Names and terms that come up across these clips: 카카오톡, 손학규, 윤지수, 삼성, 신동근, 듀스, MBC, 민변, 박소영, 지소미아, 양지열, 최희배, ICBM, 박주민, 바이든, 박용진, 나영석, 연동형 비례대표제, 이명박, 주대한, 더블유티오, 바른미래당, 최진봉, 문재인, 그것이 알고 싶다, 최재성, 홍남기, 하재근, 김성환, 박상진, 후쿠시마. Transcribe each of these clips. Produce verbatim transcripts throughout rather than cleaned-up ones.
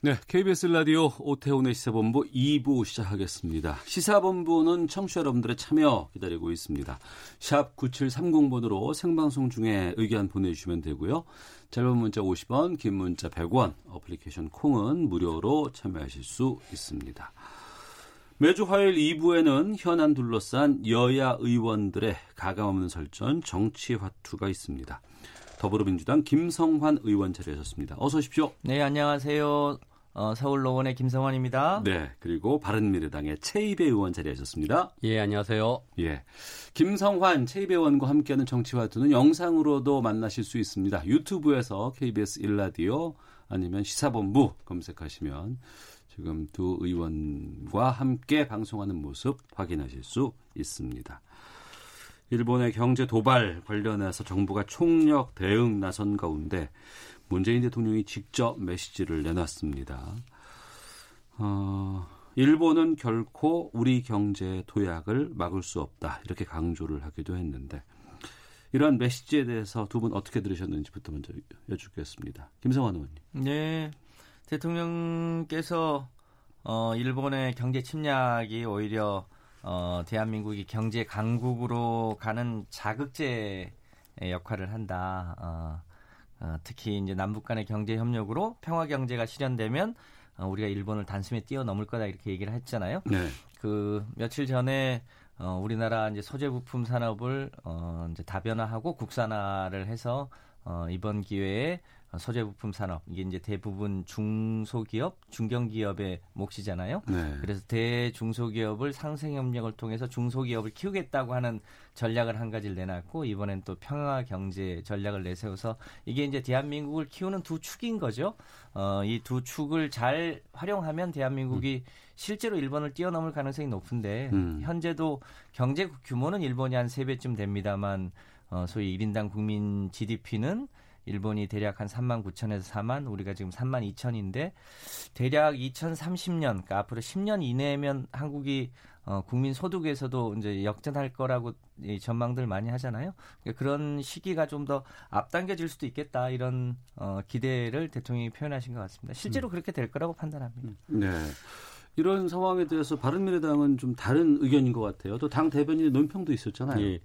네, 케이비에스 라디오 오태훈의 시사본부 이 부 시작하겠습니다. 시사본부는 청취자 여러분들의 참여 기다리고 있습니다. 샵 구칠삼공 번으로 생방송 중에 의견 보내주시면 되고요. 짧은 문자 오십 원, 긴 문자 백 원, 어플리케이션 콩은 무료로 참여하실 수 있습니다. 매주 화요일 이 부에는 현안 둘러싼 여야 의원들의 가감없는 설전, 정치 화투가 있습니다. 더불어민주당 김성환 의원 자리하셨습니다. 어서 오십시오. 네, 안녕하세요. 어, 서울노원의 김성환입니다. 네, 그리고 바른미래당의 최희배 의원 자리하셨습니다. 예, 안녕하세요. 예, 김성환, 최희배 의원과 함께하는 정치화투는 영상으로도 만나실 수 있습니다. 유튜브에서 케이비에스 일 라디오 아니면 시사본부 검색하시면 지금 두 의원과 함께 방송하는 모습 확인하실 수 있습니다. 일본의 경제 도발 관련해서 정부가 총력 대응 나선 가운데 문재인 대통령이 직접 메시지를 내놨습니다. 어, 일본은 결코 우리 경제의 도약을 막을 수 없다, 이렇게 강조를 하기도 했는데 이러한 메시지에 대해서 두 분 어떻게 들으셨는지부터 먼저 여쭙겠습니다. 김성환 의원님. 네, 대통령께서 어, 일본의 경제 침략이 오히려 어, 대한민국이 경제 강국으로 가는 자극제 역할을 한다. 어, 어, 특히 이제 남북 간의 경제 협력으로 평화 경제가 실현되면 어, 우리가 일본을 단숨에 뛰어넘을 거다, 이렇게 얘기를 했잖아요. 네. 그 며칠 전에 어, 우리나라 이제 소재 부품 산업을 어, 이제 다변화하고 국산화를 해서 어, 이번 기회에 소재 부품 산업, 이게 이제 대부분 중소기업, 중견기업의 몫이잖아요. 네. 그래서 대중소기업을 상생협력을 통해서 중소기업을 키우겠다고 하는 전략을 한 가지를 내놨고, 이번엔 또 평화 경제 전략을 내세워서 이게 이제 대한민국을 키우는 두 축인 거죠. 어, 이 두 축을 잘 활용하면 대한민국이 음. 실제로 일본을 뛰어넘을 가능성이 높은데 음. 현재도 경제 규모는 일본이 한 세 배쯤 됩니다만 어, 소위 일 인당 국민 지디피는 일본이 대략 한 삼만 구천에서 사만, 우리가 지금 삼만 이천인데 대략 이천삼십 년, 그러니까 앞으로 십 년 이내면 한국이 어, 국민 소득에서도 이제 역전할 거라고 이 전망들 많이 하잖아요. 그러니까 그런 시기가 좀 더 앞당겨질 수도 있겠다, 이런 어, 기대를 대통령이 표현하신 것 같습니다. 실제로 음. 그렇게 될 거라고 판단합니다. 음. 네. 이런 상황에 대해서 바른미래당은 좀 다른 의견인 것 같아요. 또 당 대변인의 논평도 있었잖아요. 예.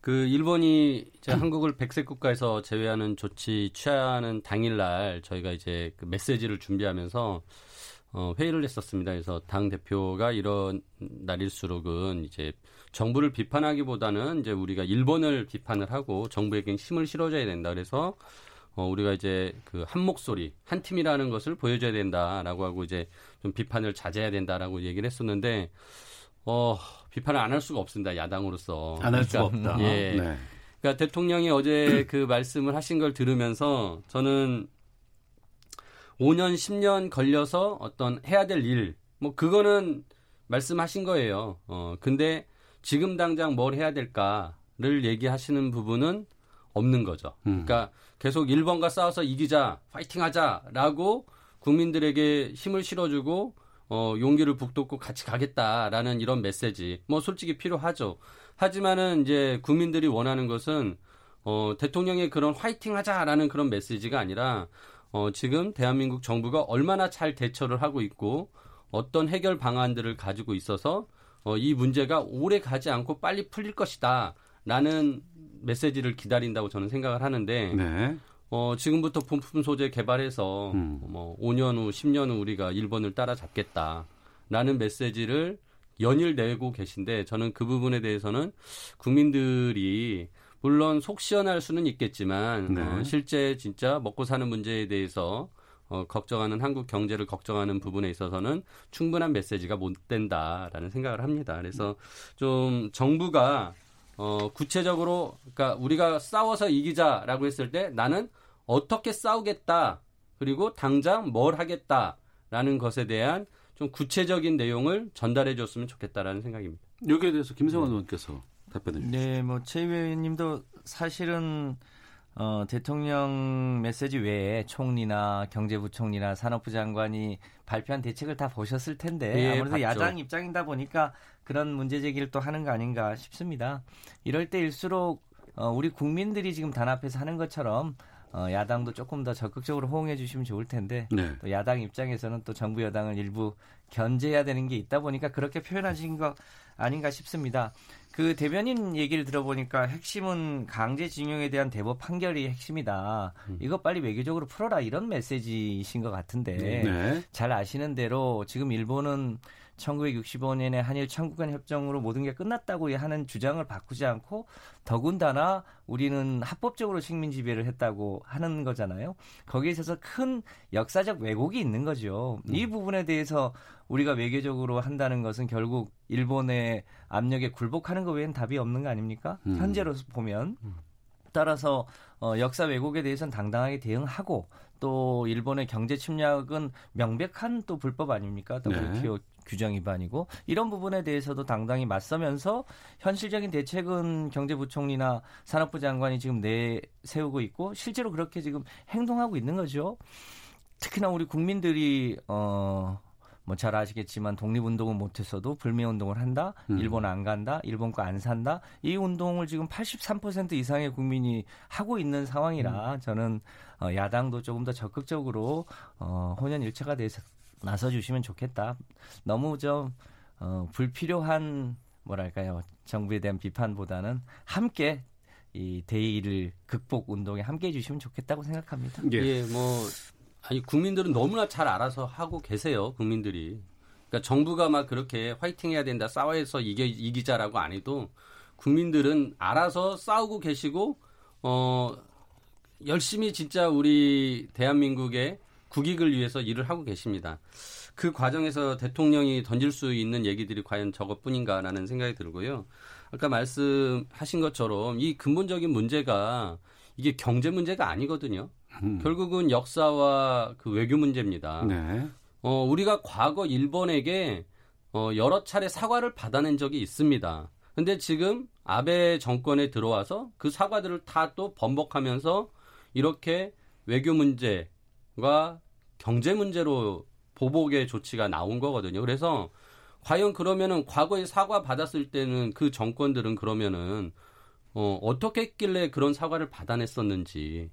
그 일본이 이제 한국을 백색 국가에서 제외하는 조치 취하는 당일날 저희가 이제 그 메시지를 준비하면서 어, 회의를 했었습니다. 그래서 당 대표가 이런 날일수록은 이제 정부를 비판하기보다는 이제 우리가 일본을 비판을 하고 정부에게 힘을 실어줘야 된다. 그래서 어, 우리가 이제 그 한 목소리, 한 팀이라는 것을 보여줘야 된다라고 하고 이제 좀 비판을 자제해야 된다라고 얘기를 했었는데. 어, 비판을 안 할 수가 없습니다. 야당으로서. 안 할 그러니까, 수가 없다. 예. 네. 그러니까 대통령이 어제 그 말씀을 하신 걸 들으면서 저는 오 년, 십 년 걸려서 어떤 해야 될 일, 뭐 그거는 말씀하신 거예요. 어, 근데 지금 당장 뭘 해야 될까를 얘기하시는 부분은 없는 거죠. 음. 그러니까 계속 일본과 싸워서 이기자, 파이팅하자라고 국민들에게 힘을 실어주고 어, 용기를 북돋고 같이 가겠다라는 이런 메시지, 뭐 솔직히 필요하죠. 하지만은 이제 국민들이 원하는 것은 어, 대통령의 그런 화이팅하자라는 그런 메시지가 아니라 어, 지금 대한민국 정부가 얼마나 잘 대처를 하고 있고 어떤 해결 방안들을 가지고 있어서 어, 이 문제가 오래 가지 않고 빨리 풀릴 것이다라는 메시지를 기다린다고 저는 생각을 하는데. 네. 어, 지금부터 부품 소재 개발해서 음. 뭐 오 년 후, 십 년 후 우리가 일본을 따라잡겠다라는 메시지를 연일 내고 계신데 저는 그 부분에 대해서는 국민들이 물론 속 시원할 수는 있겠지만 네. 어, 실제 진짜 먹고 사는 문제에 대해서 어, 걱정하는 한국 경제를 걱정하는 부분에 있어서는 충분한 메시지가 못 된다라는 생각을 합니다. 그래서 좀 정부가 어, 구체적으로 그러니까 우리가 싸워서 이기자라고 했을 때 나는 어떻게 싸우겠다, 그리고 당장 뭘 하겠다 라는 것에 대한 좀 구체적인 내용을 전달해 줬으면 좋겠다라는 생각입니다. 여기에 대해서 김성환 의원께서 답변해 주시죠. 네, 뭐 최희배 의원님도 사실은 어, 대통령 메시지 외에 총리나 경제부총리나 산업부 장관이 발표한 대책을 다 보셨을 텐데 예, 아무래도 봤죠. 야당 입장이다 보니까 그런 문제 제기를 또 하는 거 아닌가 싶습니다. 이럴 때일수록 어, 우리 국민들이 지금 단합해서 하는 것처럼 어, 야당도 조금 더 적극적으로 호응해 주시면 좋을 텐데 네. 또 야당 입장에서는 또 정부 여당을 일부 견제해야 되는 게 있다 보니까 그렇게 표현하신 거 아닌가 싶습니다. 그 대변인 얘기를 들어보니까 핵심은 강제징용에 대한 대법 판결이 핵심이다. 음. 이거 빨리 외교적으로 풀어라 이런 메시지이신 것 같은데 네. 잘 아시는 대로 지금 일본은 천구백육십오 년에 한일 청구권 협정으로 모든 게 끝났다고 하는 주장을 바꾸지 않고 더군다나 우리는 합법적으로 식민 지배를 했다고 하는 거잖아요. 거기에 있어서 큰 역사적 왜곡이 있는 거죠. 음. 이 부분에 대해서 우리가 외교적으로 한다는 것은 결국 일본의 압력에 굴복하는 것 외엔 답이 없는 거 아닙니까? 음. 현재로서 보면. 따라서 역사 왜곡에 대해서는 당당하게 대응하고 또 일본의 경제 침략은 명백한 또 불법 아닙니까? 더블유티오 네. 규정 위반이고 이런 부분에 대해서도 당당히 맞서면서 현실적인 대책은 경제부총리나 산업부 장관이 지금 내세우고 있고 실제로 그렇게 지금 행동하고 있는 거죠. 특히나 우리 국민들이 어. 뭐 잘 아시겠지만 독립운동은 못했어도 불매운동을 한다. 음. 일본 안 간다. 일본 거 안 산다. 이 운동을 지금 팔십삼 퍼센트 이상의 국민이 하고 있는 상황이라 음. 저는 야당도 조금 더 적극적으로 어, 혼연일체가 돼서 나서주시면 좋겠다. 너무 좀 어, 불필요한 뭐랄까요. 정부에 대한 비판보다는 함께 이 대의를 극복 운동에 함께해 주시면 좋겠다고 생각합니다. 예, 예 뭐. 아니 국민들은 너무나 잘 알아서 하고 계세요. 국민들이. 그러니까 정부가 막 그렇게 화이팅해야 된다. 싸워서 이겨, 이기자라고 안 해도 국민들은 알아서 싸우고 계시고 어, 열심히 진짜 우리 대한민국의 국익을 위해서 일을 하고 계십니다. 그 과정에서 대통령이 던질 수 있는 얘기들이 과연 저것뿐인가라는 생각이 들고요. 아까 말씀하신 것처럼 이 근본적인 문제가 이게 경제 문제가 아니거든요. 음. 결국은 역사와 그 외교 문제입니다. 네. 어, 우리가 과거 일본에게 어, 여러 차례 사과를 받아낸 적이 있습니다. 그런데 지금 아베 정권에 들어와서 그 사과들을 다 또 번복하면서 이렇게 외교 문제와 경제 문제로 보복의 조치가 나온 거거든요. 그래서 과연 그러면은 과거에 사과 받았을 때는 그 정권들은 그러면은 어, 어떻게 했길래 그런 사과를 받아냈었는지.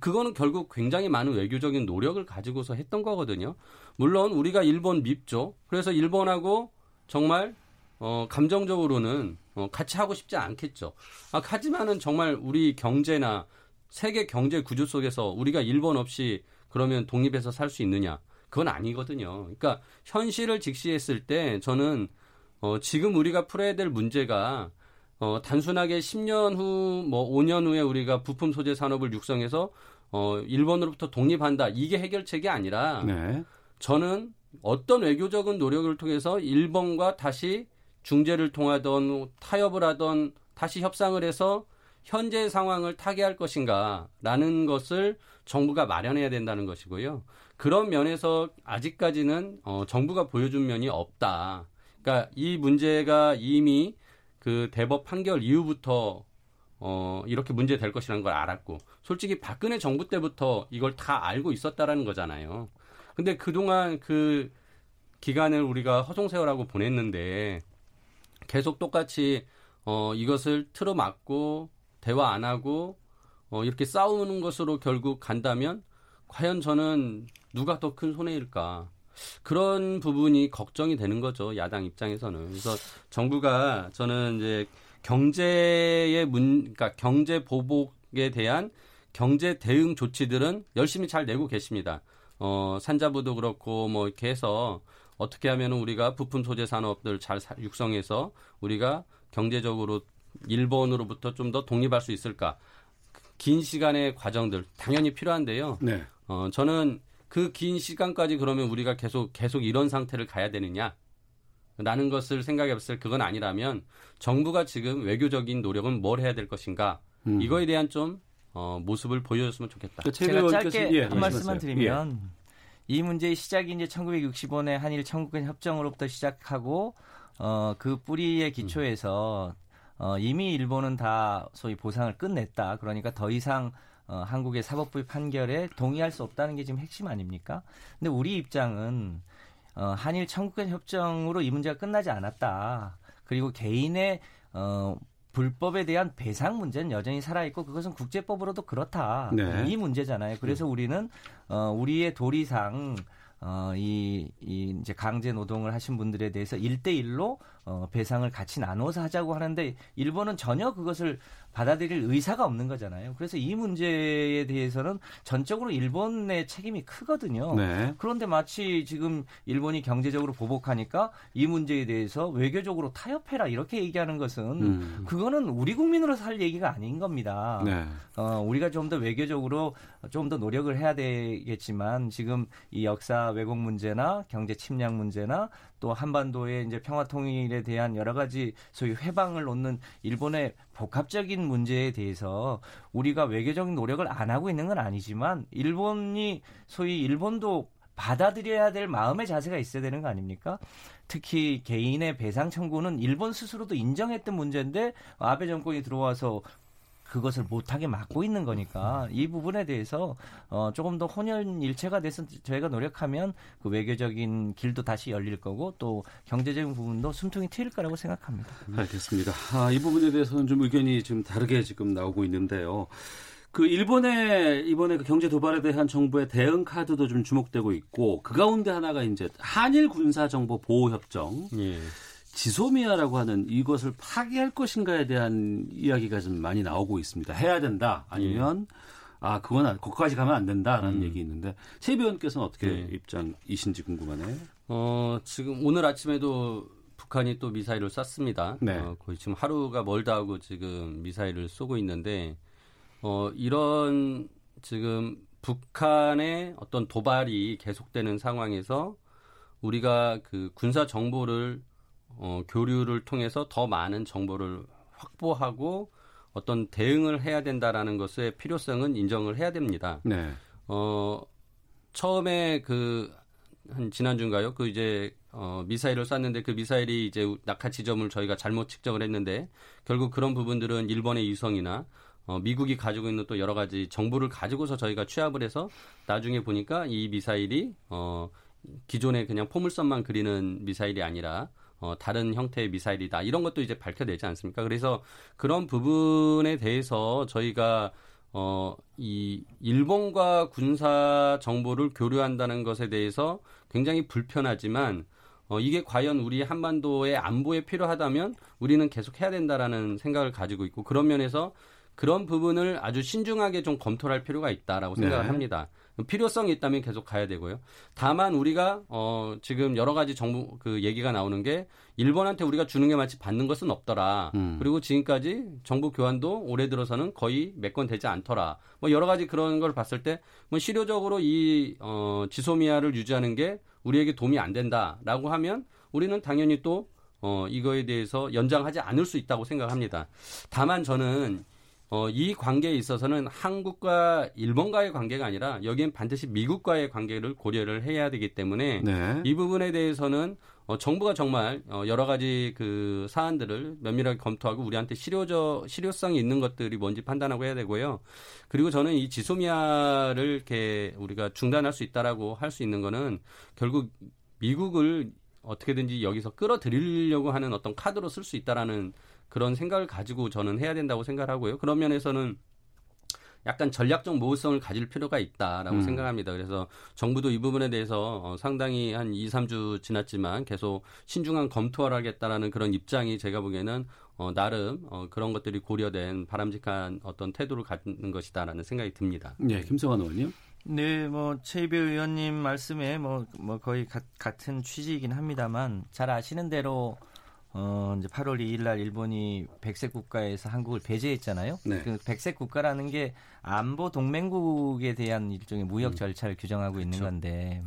그거는 결국 굉장히 많은 외교적인 노력을 가지고서 했던 거거든요. 물론 우리가 일본 밉죠. 그래서 일본하고 정말 어, 감정적으로는 어, 같이 하고 싶지 않겠죠. 아, 하지만은 정말 우리 경제나 세계 경제 구조 속에서 우리가 일본 없이 그러면 독립해서 살 수 있느냐. 그건 아니거든요. 그러니까 현실을 직시했을 때 저는 어, 지금 우리가 풀어야 될 문제가 어, 단순하게 십 년 후, 뭐, 오 년 후에 우리가 부품 소재 산업을 육성해서, 어, 일본으로부터 독립한다. 이게 해결책이 아니라, 네. 저는 어떤 외교적인 노력을 통해서 일본과 다시 중재를 통하던 타협을 하던 다시 협상을 해서 현재 상황을 타개할 것인가라는 것을 정부가 마련해야 된다는 것이고요. 그런 면에서 아직까지는, 어, 정부가 보여준 면이 없다. 그러니까 이 문제가 이미 그 대법 판결 이후부터 어, 이렇게 문제 될 것이라는 걸 알았고 솔직히 박근혜 정부 때부터 이걸 다 알고 있었다라는 거잖아요. 근데 그동안 그 기간을 우리가 허송세월하고 보냈는데 계속 똑같이 어, 이것을 틀어막고 대화 안 하고 어, 이렇게 싸우는 것으로 결국 간다면 과연 저는 누가 더 큰 손해일까? 그런 부분이 걱정이 되는 거죠. 야당 입장에서는. 그래서 정부가 저는 이제 경제의 문, 그러니까 경제 보복에 대한 경제 대응 조치들은 열심히 잘 내고 계십니다. 어, 산자부도 그렇고 뭐 이렇게 해서 어떻게 하면 우리가 부품 소재 산업들 잘 육성해서 우리가 경제적으로 일본으로부터 좀 더 독립할 수 있을까. 긴 시간의 과정들 당연히 필요한데요. 네. 어, 저는 그 긴 시간까지 그러면 우리가 계속 계속 이런 상태를 가야 되느냐? 라는 것을 생각해봤을 그건 아니라면 정부가 지금 외교적인 노력은 뭘 해야 될 것인가? 음. 이거에 대한 좀 어, 모습을 보여줬으면 좋겠다. 그러니까 제가 짧게 예, 한 말씀만 드리면 예. 이 문제의 시작이 이제 천구백육십오년에 한일 청구권 협정으로부터 시작하고 어, 그 뿌리의 기초에서 어, 이미 일본은 다 소위 보상을 끝냈다. 그러니까 더 이상 어, 한국의 사법부의 판결에 동의할 수 없다는 게 지금 핵심 아닙니까? 근데 우리 입장은 어, 한일 청구권 협정으로 이 문제가 끝나지 않았다. 그리고 개인의 어, 불법에 대한 배상 문제는 여전히 살아있고 그것은 국제법으로도 그렇다. 네. 이 문제잖아요. 그래서 우리는 어, 우리의 도리상 어, 이, 이 이제 강제 노동을 하신 분들에 대해서 일대일로 어, 배상을 같이 나눠서 하자고 하는데 일본은 전혀 그것을 받아들일 의사가 없는 거잖아요. 그래서 이 문제에 대해서는 전적으로 일본의 책임이 크거든요. 네. 그런데 마치 지금 일본이 경제적으로 보복하니까 이 문제에 대해서 외교적으로 타협해라 이렇게 얘기하는 것은 음. 그거는 우리 국민으로서 할 얘기가 아닌 겁니다. 네. 어, 우리가 좀 더 외교적으로 좀 더 노력을 해야 되겠지만 지금 이 역사 외국 문제나 경제 침략 문제나 또 한반도의 이제 평화 통일에 대한 여러 가지 소위 회방을 놓는 일본의 복합적인 문제에 대해서 우리가 외교적인 노력을 안 하고 있는 건 아니지만 일본이 소위 일본도 받아들여야 될 마음의 자세가 있어야 되는 거 아닙니까? 특히 개인의 배상 청구는 일본 스스로도 인정했던 문제인데 아베 정권이 들어와서 그것을 못하게 막고 있는 거니까 이 부분에 대해서 어, 조금 더 혼연일체가 돼서 저희가 노력하면 그 외교적인 길도 다시 열릴 거고 또 경제적인 부분도 숨통이 트일 거라고 생각합니다. 알겠습니다. 아, 이 부분에 대해서는 좀 의견이 좀 다르게 지금 나오고 있는데요. 그 일본의 이번에 그 경제 도발에 대한 정부의 대응 카드도 좀 주목되고 있고 그 가운데 하나가 이제 한일 군사 정보 보호 협정. 예. 지소미아라고 하는 이것을 파기할 것인가에 대한 이야기가 좀 많이 나오고 있습니다. 해야 된다. 아니면 아 그건 안, 거기까지 가면 안 된다라는 음. 얘기 있는데 최 의원께서는 어떻게 네. 입장이신지 궁금하네요. 어, 지금 오늘 아침에도 북한이 또 미사일을 쐈습니다. 네. 어, 거의 지금 하루가 멀다 하고 지금 미사일을 쏘고 있는데 어, 이런 지금 북한의 어떤 도발이 계속되는 상황에서 우리가 그 군사 정보를 어, 교류를 통해서 더 많은 정보를 확보하고 어떤 대응을 해야 된다라는 것의 필요성은 인정을 해야 됩니다. 네. 어, 처음에 그, 한, 지난주인가요? 그 이제, 어, 미사일을 쐈는데 그 미사일이 이제 낙하 지점을 저희가 잘못 측정을 했는데 결국 그런 부분들은 일본의 위성이나 어, 미국이 가지고 있는 또 여러 가지 정보를 가지고서 저희가 취합을 해서 나중에 보니까 이 미사일이, 어, 기존에 그냥 포물선만 그리는 미사일이 아니라 어, 다른 형태의 미사일이다. 이런 것도 이제 밝혀내지 않습니까? 그래서 그런 부분에 대해서 저희가, 어, 이, 일본과 군사 정보를 교류한다는 것에 대해서 굉장히 불편하지만, 어, 이게 과연 우리 한반도의 안보에 필요하다면 우리는 계속 해야 된다라는 생각을 가지고 있고, 그런 면에서 그런 부분을 아주 신중하게 좀 검토를 할 필요가 있다라고 생각을 네. 합니다. 필요성이 있다면 계속 가야 되고요. 다만 우리가 어 지금 여러 가지 정부 그 얘기가 나오는 게 일본한테 우리가 주는 게 마치 받는 것은 없더라. 음. 그리고 지금까지 정보 교환도 올해 들어서는 거의 몇 건 되지 않더라. 뭐 여러 가지 그런 걸 봤을 때 뭐 실효적으로 이 어 지소미아를 유지하는 게 우리에게 도움이 안 된다라고 하면 우리는 당연히 또 어 이거에 대해서 연장하지 않을 수 있다고 생각합니다. 다만 저는 어, 이 관계에 있어서는 한국과 일본과의 관계가 아니라 여기엔 반드시 미국과의 관계를 고려를 해야 되기 때문에 네. 이 부분에 대해서는 어, 정부가 정말 어, 여러 가지 그 사안들을 면밀하게 검토하고 우리한테 실효적 실효성이 있는 것들이 뭔지 판단하고 해야 되고요. 그리고 저는 이 지소미아를 이렇게 우리가 중단할 수 있다라고 할 수 있는 거는 결국 미국을 어떻게든지 여기서 끌어들이려고 하는 어떤 카드로 쓸 수 있다라는 그런 생각을 가지고 저는 해야 된다고 생각을 하고요. 그런 면에서는 약간 전략적 모호성을 가질 필요가 있다라고 음. 생각합니다. 그래서 정부도 이 부분에 대해서 상당히 한 이삼 주 지났지만 계속 신중한 검토를 하겠다라는 그런 입장이 제가 보기에는 어, 나름 어, 그런 것들이 고려된 바람직한 어떤 태도를 갖는 것이다라는 생각이 듭니다. 네, 김성환 의원님. 네, 뭐 최희배 의원님 말씀에 뭐, 뭐 거의 가, 같은 취지이긴 합니다만 잘 아시는 대로 어, 이제 팔월 이일 날 일본이 백색 국가에서 한국을 배제했잖아요. 네. 그 백색 국가라는 게 안보 동맹국에 대한 일종의 무역 절차를 음. 규정하고 있는 그쵸. 건데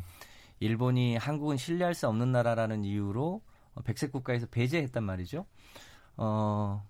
일본이 한국은 신뢰할 수 없는 나라라는 이유로 백색 국가에서 배제했단 말이죠. 어,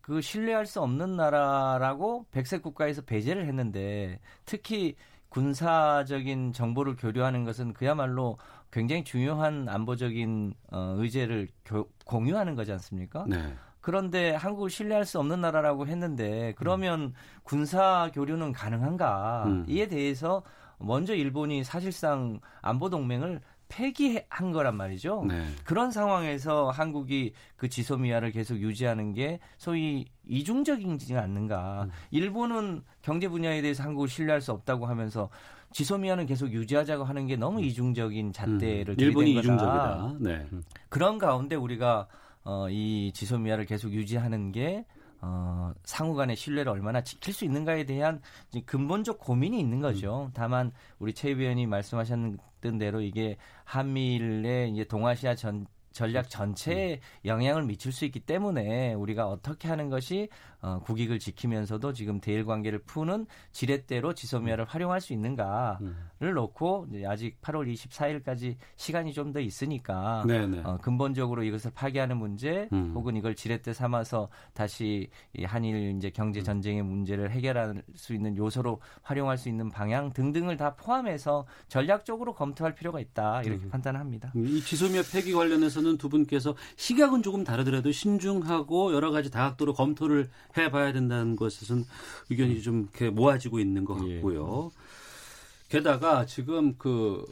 그 신뢰할 수 없는 나라라고 백색 국가에서 배제를 했는데 특히 군사적인 정보를 교류하는 것은 그야말로 굉장히 중요한 안보적인 어, 의제를 교, 공유하는 거지 않습니까? 네. 그런데 한국을 신뢰할 수 없는 나라라고 했는데 그러면 음. 군사 교류는 가능한가? 음. 이에 대해서 먼저 일본이 사실상 안보 동맹을 폐기한 거란 말이죠. 네. 그런 상황에서 한국이 그 지소미아를 계속 유지하는 게 소위 이중적이지 않는가. 음. 일본은 경제 분야에 대해서 한국을 신뢰할 수 없다고 하면서 지소미아는 계속 유지하자고 하는 게 너무 이중적인 잣대를 들이댄 거다. 음. 일본이 이중적이다. 네. 그런 가운데 우리가 어, 이 지소미아를 계속 유지하는 게 어, 상호 간의 신뢰를 얼마나 지킬 수 있는가에 대한 근본적 고민이 있는 거죠. 음. 다만 우리 최 의원이 말씀하셨던 대로 이게 한미일의 이제 동아시아 전, 전략 전체에 음. 영향을 미칠 수 있기 때문에 우리가 어떻게 하는 것이 어, 국익을 지키면서도 지금 대일 관계를 푸는 지렛대로 지소미아를 음. 활용할 수 있는가를 음. 놓고 이제 아직 팔월 이십사일까지 시간이 좀 더 있으니까 어, 근본적으로 이것을 파기하는 문제 음. 혹은 이걸 지렛대 삼아서 다시 이 한일 이제 경제 전쟁의 문제를 해결할 수 있는 요소로 활용할 수 있는 방향 등등을 다 포함해서 전략적으로 검토할 필요가 있다 이렇게 음. 판단합니다. 이 지소미아 폐기 관련해서 두 분께서 시각은 조금 다르더라도 신중하고 여러 가지 다각도로 검토를 해봐야 된다는 것에선 의견이 좀 이렇게 모아지고 있는 것 같고요. 예. 게다가 지금 그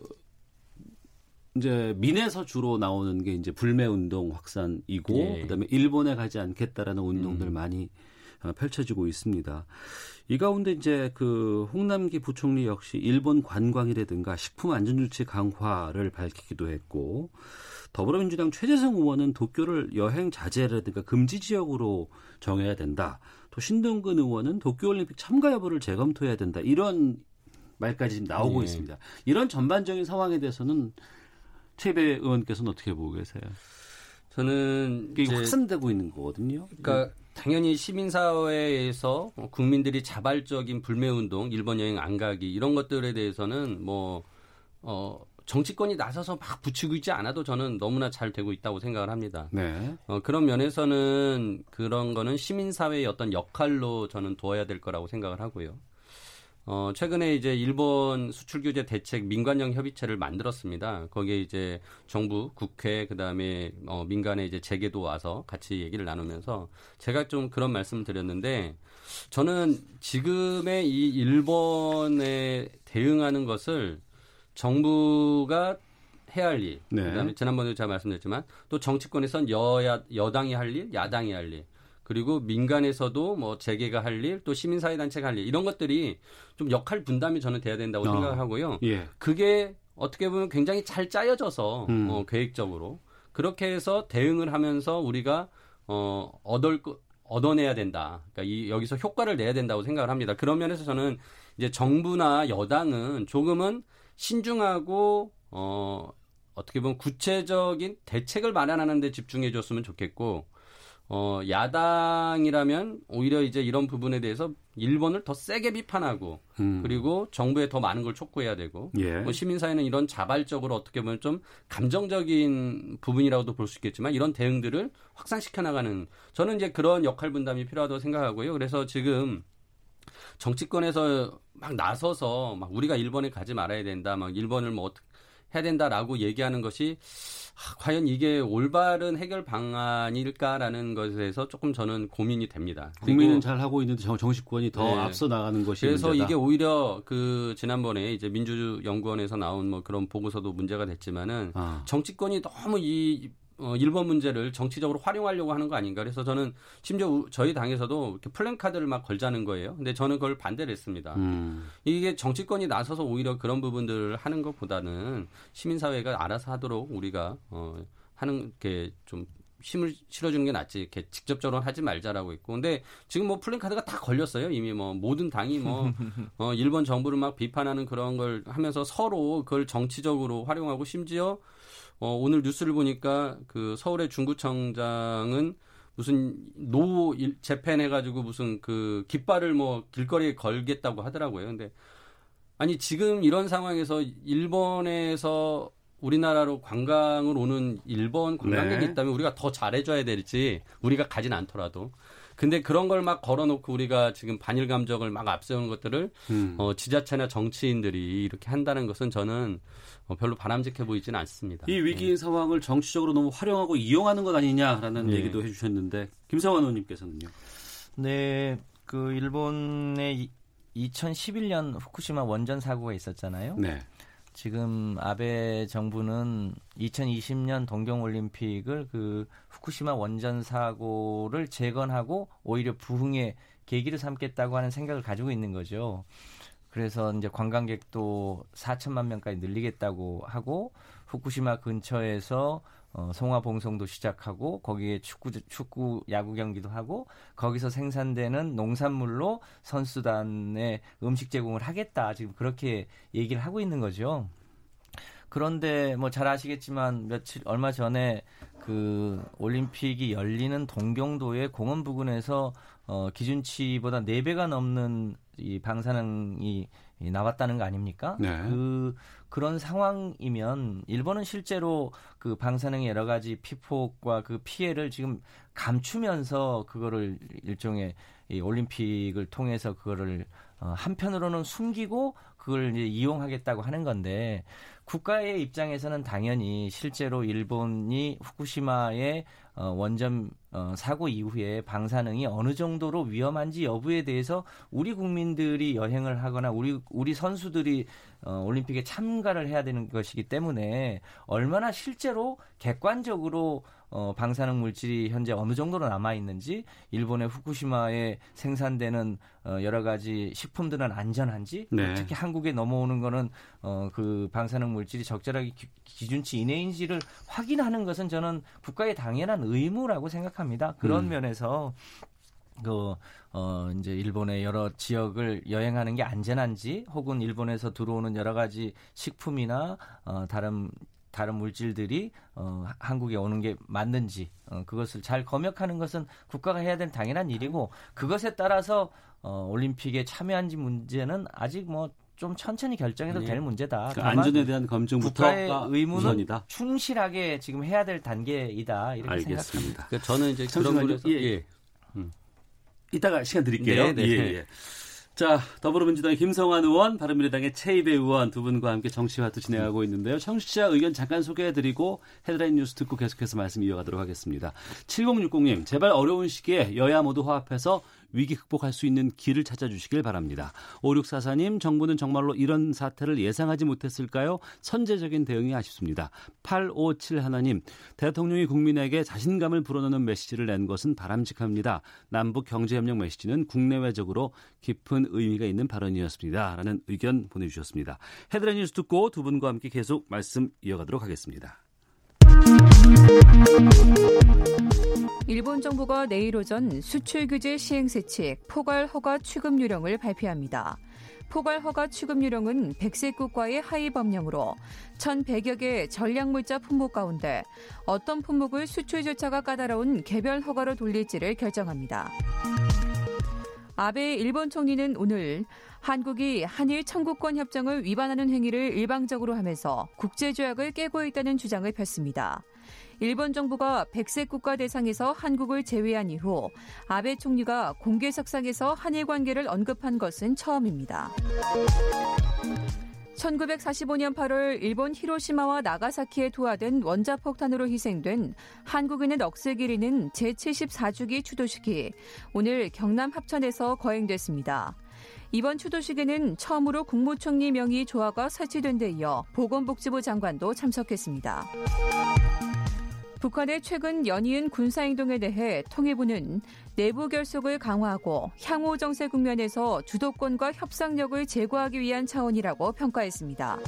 이제 민에서 주로 나오는 게 이제 불매 운동 확산이고 예. 그다음에 일본에 가지 않겠다라는 운동들 음. 많이 펼쳐지고 있습니다. 이 가운데 이제 그 홍남기 부총리 역시 일본 관광이라든가 식품 안전 조치 강화를 밝히기도 했고 더불어민주당 최재성 의원은 도쿄를 여행 자제라든가 금지 지역으로 정해야 된다. 또 신동근 의원은 도쿄올림픽 참가 여부를 재검토해야 된다. 이런 말까지 지금 나오고 네. 있습니다. 이런 전반적인 상황에 대해서는 최희배 의원께서는 어떻게 보고 계세요? 저는 이게 확산되고 있는 거거든요. 그러니까 당연히 시민사회에서 국민들이 자발적인 불매운동, 일본 여행 안 가기 이런 것들에 대해서는 뭐 어, 정치권이 나서서 막 부추기고 있지 않아도 저는 너무나 잘 되고 있다고 생각을 합니다. 네. 어, 그런 면에서는 그런 거는 시민사회의 어떤 역할로 저는 둬야 될 거라고 생각을 하고요. 어, 최근에 이제 일본 수출 규제 대책 민관형 협의체를 만들었습니다. 거기에 이제 정부, 국회, 그 다음에 어, 민간의 이제 재계도 와서 같이 얘기를 나누면서 제가 좀 그런 말씀을 드렸는데 저는 지금의 이 일본에 대응하는 것을 정부가 해야 할 일, 네. 그 다음에 지난번에도 제가 말씀드렸지만 또 정치권에선 여야, 여당이 할 일, 야당이 할 일. 그리고 민간에서도 뭐 재계가 할 일, 또 시민사회단체가 할 일 이런 것들이 좀 역할 분담이 저는 돼야 된다고 어, 생각하고요. 예. 그게 어떻게 보면 굉장히 잘 짜여져서 음. 어, 계획적으로 그렇게 해서 대응을 하면서 우리가 어, 얻을, 얻어내야 된다. 그러니까 이, 여기서 효과를 내야 된다고 생각을 합니다. 그런 면에서 저는 이제 정부나 여당은 조금은 신중하고 어, 어떻게 보면 구체적인 대책을 마련하는 데 집중해 줬으면 좋겠고 어, 야당이라면 오히려 이제 이런 부분에 대해서 일본을 더 세게 비판하고 음. 그리고 정부에 더 많은 걸 촉구해야 되고 예. 뭐 시민사회는 이런 자발적으로 어떻게 보면 좀 감정적인 부분이라고도 볼 수 있겠지만 이런 대응들을 확산시켜 나가는 저는 이제 그런 역할 분담이 필요하다고 생각하고요. 그래서 지금 정치권에서 막 나서서 막 우리가 일본에 가지 말아야 된다. 막 일본을 뭐 어떻게 해야 된다라고 얘기하는 것이 과연 이게 올바른 해결 방안일까라는 것에서 조금 저는 고민이 됩니다. 국민은 잘 하고 있는데 정치권이 더 네. 앞서 나가는 것이 그래서 문제다. 이게 오히려 그 지난번에 이제 민주연구원에서 나온 뭐 그런 보고서도 문제가 됐지만은 아. 정치권이 너무 이 어, 일본 문제를 정치적으로 활용하려고 하는 거 아닌가. 그래서 저는 심지어 저희 당에서도 이렇게 플랜카드를 막 걸자는 거예요. 근데 저는 그걸 반대를 했습니다. 음. 이게 정치권이 나서서 오히려 그런 부분들을 하는 것보다는 시민사회가 알아서 하도록 우리가 어, 하는 게 좀 힘을 실어주는 게 낫지. 이렇게 직접적으로 하지 말자라고 있고. 근데 지금 뭐 플랜카드가 다 걸렸어요. 이미 뭐 모든 당이 뭐 어, 일본 정부를 막 비판하는 그런 걸 하면서 서로 그걸 정치적으로 활용하고 심지어 어, 오늘 뉴스를 보니까 그 서울의 중구청장은 무슨 노 재팬 해가지고 무슨 그 깃발을 뭐 길거리에 걸겠다고 하더라고요. 근데 아니 지금 이런 상황에서 일본에서 우리나라로 관광을 오는 일본 관광객이 네. 있다면 우리가 더 잘해줘야 될지 우리가 가진 않더라도 근데 그런 걸 막 걸어놓고 우리가 지금 반일 감정을 막 앞세우는 것들을 음. 어, 지자체나 정치인들이 이렇게 한다는 것은 저는 어, 별로 바람직해 보이지는 않습니다. 이 위기인 네. 상황을 정치적으로 너무 활용하고 이용하는 것 아니냐라는 네. 얘기도 해주셨는데 김성환 의원님께서는요? 네, 그 일본의 이천십일 년 후쿠시마 원전 사고가 있었잖아요. 네. 지금 아베 정부는 이천이십 년 동경올림픽을 그 후쿠시마 원전 사고를 재건하고 오히려 부흥의 계기를 삼겠다고 하는 생각을 가지고 있는 거죠. 그래서 이제 관광객도 사천만 명까지 늘리겠다고 하고 후쿠시마 근처에서 어, 송화봉송도 시작하고 거기에 축구, 축구 야구 경기도 하고 거기서 생산되는 농산물로 선수단에 음식 제공을 하겠다. 지금 그렇게 얘기를 하고 있는 거죠. 그런데 뭐 잘 아시겠지만 며칠 얼마 전에 그 올림픽이 열리는 동경도의 공원 부근에서 어, 기준치보다 네 배가 넘는 이 방사능이 나왔다는 거 아닙니까? 네. 그 그런 상황이면 일본은 실제로 그 방사능의 여러 가지 피폭과 그 피해를 지금 감추면서 그거를 일종의 이 올림픽을 통해서 그거를 어, 한편으로는 숨기고 그걸 이제 이용하겠다고 하는 건데 국가의 입장에서는 당연히 실제로 일본이 후쿠시마의 어, 원전 어, 사고 이후에 방사능이 어느 정도로 위험한지 여부에 대해서 우리 국민들이 여행을 하거나 우리 우리 선수들이 어, 올림픽에 참가를 해야 되는 것이기 때문에 얼마나 실제로 객관적으로 어, 방사능 물질이 현재 어느 정도로 남아있는지 일본의 후쿠시마에 생산되는 어, 여러 가지 식품들은 안전한지 네. 특히 한국에 넘어오는 거는 어, 그 방사능 물질이 적절하게 기, 기준치 이내인지를 확인하는 것은 저는 국가의 당연한 의무라고 생각합니다. 그런 음. 면에서 그, 어, 이제 일본의 여러 지역을 여행하는 게 안전한지 혹은 일본에서 들어오는 여러 가지 식품이나 어, 다른 다른 물질들이 어, 한국에 오는 게 맞는지 어, 그것을 잘 검역하는 것은 국가가 해야 될 당연한 일이고 그것에 따라서 어, 올림픽에 참여한지 문제는 아직 뭐 좀 천천히 결정해도 네. 될 문제다. 그 안전에 대한 검증부터 국가의 의무는 우선이다. 충실하게 지금 해야 될 단계이다. 이렇게 알겠습니다. 생각합니다. 그러니까 저는 이제 그런 거에서 예. 예. 음. 이따가 시간 드릴게요. 네, 네. 예, 예. 자, 더불어민주당의 김성환 의원, 바른미래당의 최희배 의원 두 분과 함께 정치화투 진행하고 있는데요. 청취자 의견 잠깐 소개해드리고 헤드라인 뉴스 듣고 계속해서 말씀 이어가도록 하겠습니다. 칠공육공님, 제발 어려운 시기에 여야 모두 화합해서 위기 극복할 수 있는 길을 찾아주시길 바랍니다. 오육사사님, 정부는 정말로 이런 사태를 예상하지 못했을까요? 선제적인 대응이 아쉽습니다. 팔오칠일님, 대통령이 국민에게 자신감을 불어넣는 메시지를 낸 것은 바람직합니다. 남북 경제협력 메시지는 국내외적으로 깊은 의미가 있는 발언이었습니다. 라는 의견 보내주셨습니다. 헤드라인 뉴스 듣고 두 분과 함께 계속 말씀 이어가도록 하겠습니다. 일본 정부가 내일 오전 수출 규제 시행 세칙 포괄 허가 취급 유령을 발표합니다. 포괄 허가 취급 유령은 백색 국가의 하위 법령으로 천백여 개 전략물자 품목 가운데 어떤 품목을 수출 절차가 까다로운 개별 허가로 돌릴지를 결정합니다. 아베 일본 총리는 오늘 한국이 한일 청구권 협정을 위반하는 행위를 일방적으로 하면서 국제조약을 깨고 있다는 주장을 폈습니다. 일본 정부가 백색 국가 대상에서 한국을 제외한 이후 아베 총리가 공개석상에서 한일 관계를 언급한 것은 처음입니다. 천구백사십오 년 팔월 일본 히로시마와 나가사키에 투하된 원자폭탄으로 희생된 한국인을 억세 기리는 제칠십사 주기 추도식이 오늘 경남 합천에서 거행됐습니다. 이번 추도식에는 처음으로 국무총리 명의 조화가 설치된 데 이어 보건복지부 장관도 참석했습니다. 북한의 최근 연이은 군사행동에 대해 통일부는 내부 결속을 강화하고 향후 정세 국면에서 주도권과 협상력을 제고하기 위한 차원이라고 평가했습니다.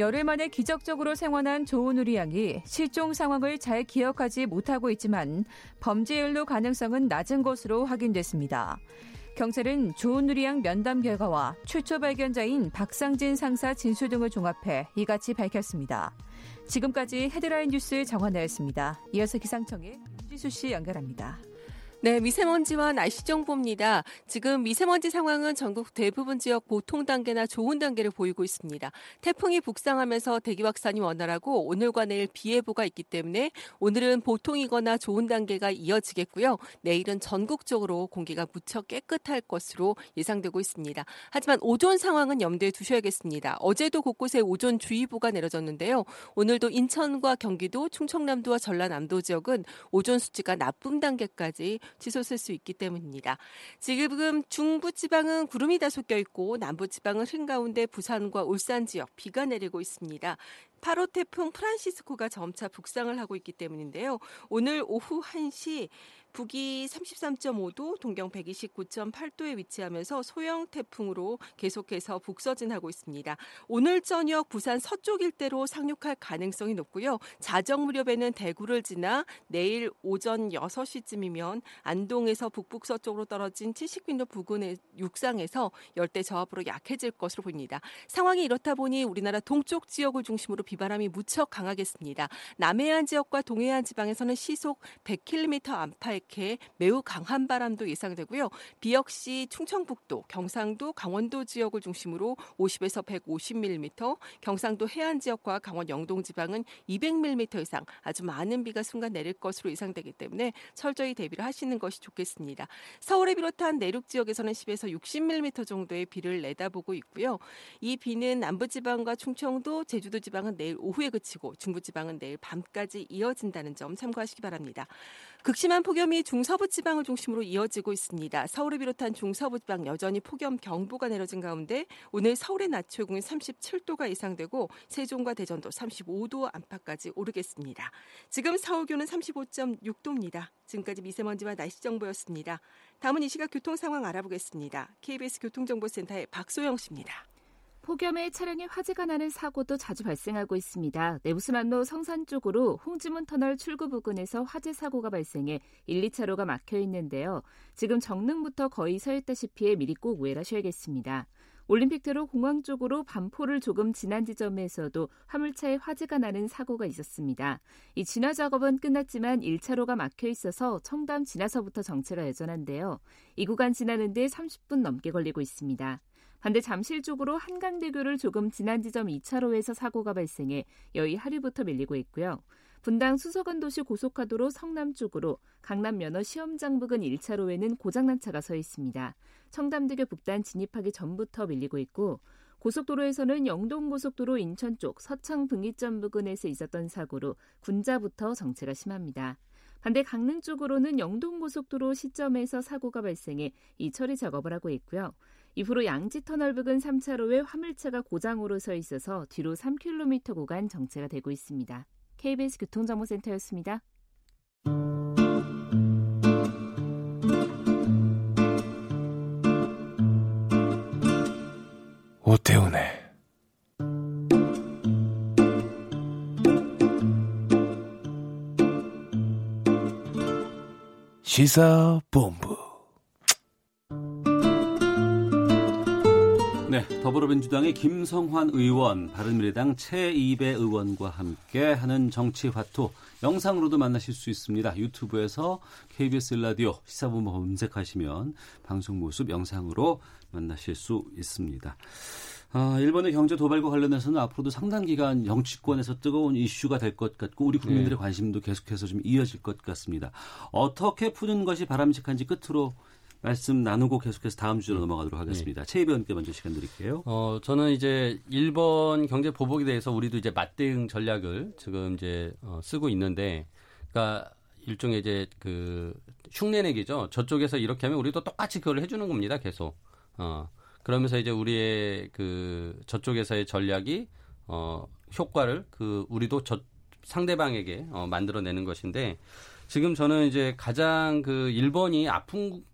열흘 만에 기적적으로 생환한 조은우리 양이 실종 상황을 잘 기억하지 못하고 있지만 범죄연루 가능성은 낮은 것으로 확인됐습니다. 경찰은 조은우리 양 면담 결과와 최초 발견자인 박상진 상사 진술 등을 종합해 이같이 밝혔습니다. 지금까지 헤드라인 뉴스 정환나였습니다. 이어서 기상청의 윤지수 씨 연결합니다. 네, 미세먼지와 날씨 정보입니다. 지금 미세먼지 상황은 전국 대부분 지역 보통 단계나 좋은 단계를 보이고 있습니다. 태풍이 북상하면서 대기 확산이 원활하고 오늘과 내일 비 예보가 있기 때문에 오늘은 보통이거나 좋은 단계가 이어지겠고요. 내일은 전국적으로 공기가 무척 깨끗할 것으로 예상되고 있습니다. 하지만 오존 상황은 염두에 두셔야겠습니다. 어제도 곳곳에 오존주의보가 내려졌는데요. 오늘도 인천과 경기도, 충청남도와 전라남도 지역은 오존 수치가 나쁨 단계까지 치솟을 수 있기 때문입니다. 지금 중부지방은 구름이 다소 껴있고 남부지방은 흰 가운데 부산과 울산 지역 비가 내리고 있습니다. 팔 호 태풍 프란시스코가 점차 북상을 하고 있기 때문인데요. 오늘 오후 한 시 북위 삼십삼 점 오 도, 동경 백이십구 점 팔 도에 위치하면서 소형 태풍으로 계속해서 북서진하고 있습니다. 오늘 저녁 부산 서쪽 일대로 상륙할 가능성이 높고요. 자정 무렵에는 대구를 지나 내일 오전 여섯 시쯤이면 안동에서 북북서쪽으로 떨어진 칠십 킬로미터 부근의 육상에서 열대 저압으로 약해질 것으로 보입니다. 상황이 이렇다 보니 우리나라 동쪽 지역을 중심으로 비바람이 무척 강하겠습니다. 남해안 지역과 동해안 지방에서는 시속 백 킬로미터 안팎의 매우 강한 바람도 예상되고요. 비 역시 충청북도, 경상도, 강원도 지역을 중심으로 오십에서 백오십 밀리미터, 경상도 해안 지역과 강원 영동 지방은 이백 밀리미터 이상 아주 많은 비가 순간 내릴 것으로 예상되기 때문에 철저히 대비를 하시는 것이 좋겠습니다. 서울에 비롯한 내륙 지역에서는 십에서 육십 밀리미터 정도의 비를 내다보고 있고요. 이 비는 남부지방과 충청도, 제주도 지방은 내일 오후에 그치고 중부지방은 내일 밤까지 이어진다는 점 참고하시기 바랍니다. 극심한 폭염 이 중서부 지방을 중심으로 이어지고 있습니다. 서울을 비롯한 중서부 지방 여전히 폭염 경보가 내려진 가운데 오늘 서울의 낮 최고인 삼십칠 도가 예상되고 세종과 대전도 삼십오 도 안팎까지 오르겠습니다. 지금 서울 기온은 삼십오 점 육 도입니다. 지금까지 미세먼지와 날씨 정보였습니다. 다음은 이 시각 교통 상황 알아보겠습니다. 케이비에스 교통정보센터의 박소영 씨입니다. 폭염에 차량에 화재가 나는 사고도 자주 발생하고 있습니다. 내부순환로 성산 쪽으로 홍지문 터널 출구 부근에서 화재 사고가 발생해 일, 이 차로가 막혀 있는데요. 지금 정릉부터 거의 서 있다시피 미리 꼭 우회하셔야겠습니다. 올림픽대로 공항 쪽으로 반포를 조금 지난 지점에서도 화물차에 화재가 나는 사고가 있었습니다. 이 진화 작업은 끝났지만 일 차로가 막혀 있어서 청담 지나서부터 정체가 여전한데요. 이 구간 지나는데 삼십 분 넘게 걸리고 있습니다. 반대 잠실 쪽으로 한강대교를 조금 지난 지점 이 차로에서 사고가 발생해 여의 하류부터 밀리고 있고요. 분당 수서관도시 고속화도로 성남 쪽으로 강남 연어 시험장 부근 일 차로에는 고장난 차가 서 있습니다. 청담대교 북단 진입하기 전부터 밀리고 있고 고속도로에서는 영동고속도로 인천 쪽 서창 분기점 부근에서 있었던 사고로 군자부터 정체가 심합니다. 반대 강릉 쪽으로는 영동고속도로 시점에서 사고가 발생해 이 처리 작업을 하고 있고요. 이후로 양지터널 부근 삼 차로에 화물차가 고장으로 서 있어서 뒤로 삼 킬로미터 구간 정체가 되고 있습니다. 케이비에스 교통정보센터였습니다. 오태훈의 시사본부. 네, 더불어민주당의 김성환 의원, 바른미래당 최희배 의원과 함께 하는 정치화투 영상으로도 만나실 수 있습니다. 유튜브에서 케이비에스 라디오 시사본부 검색하시면 방송 모습 영상으로 만나실 수 있습니다. 아, 일본의 경제 도발과 관련해서는 앞으로도 상당 기간 정치권에서 뜨거운 이슈가 될 것 같고 우리 국민들의 네. 관심도 계속해서 좀 이어질 것 같습니다. 어떻게 푸는 것이 바람직한지 끝으로 말씀 나누고 계속해서 다음 주로 넘어가도록 하겠습니다. 네. 최 의원께 먼저 시간 드릴게요. 어, 저는 이제 일본 경제 보복에 대해서 우리도 이제 맞대응 전략을 지금 이제 어, 쓰고 있는데, 그러니까 일종의 이제 그 흉내내기죠. 저쪽에서 이렇게 하면 우리도 똑같이 그걸 해주는 겁니다. 계속. 어. 그러면서 이제 우리의 그 저쪽에서의 전략이 어, 효과를 그 우리도 저 상대방에게 어, 만들어내는 것인데, 지금 저는 이제 가장 그 일본이 아픈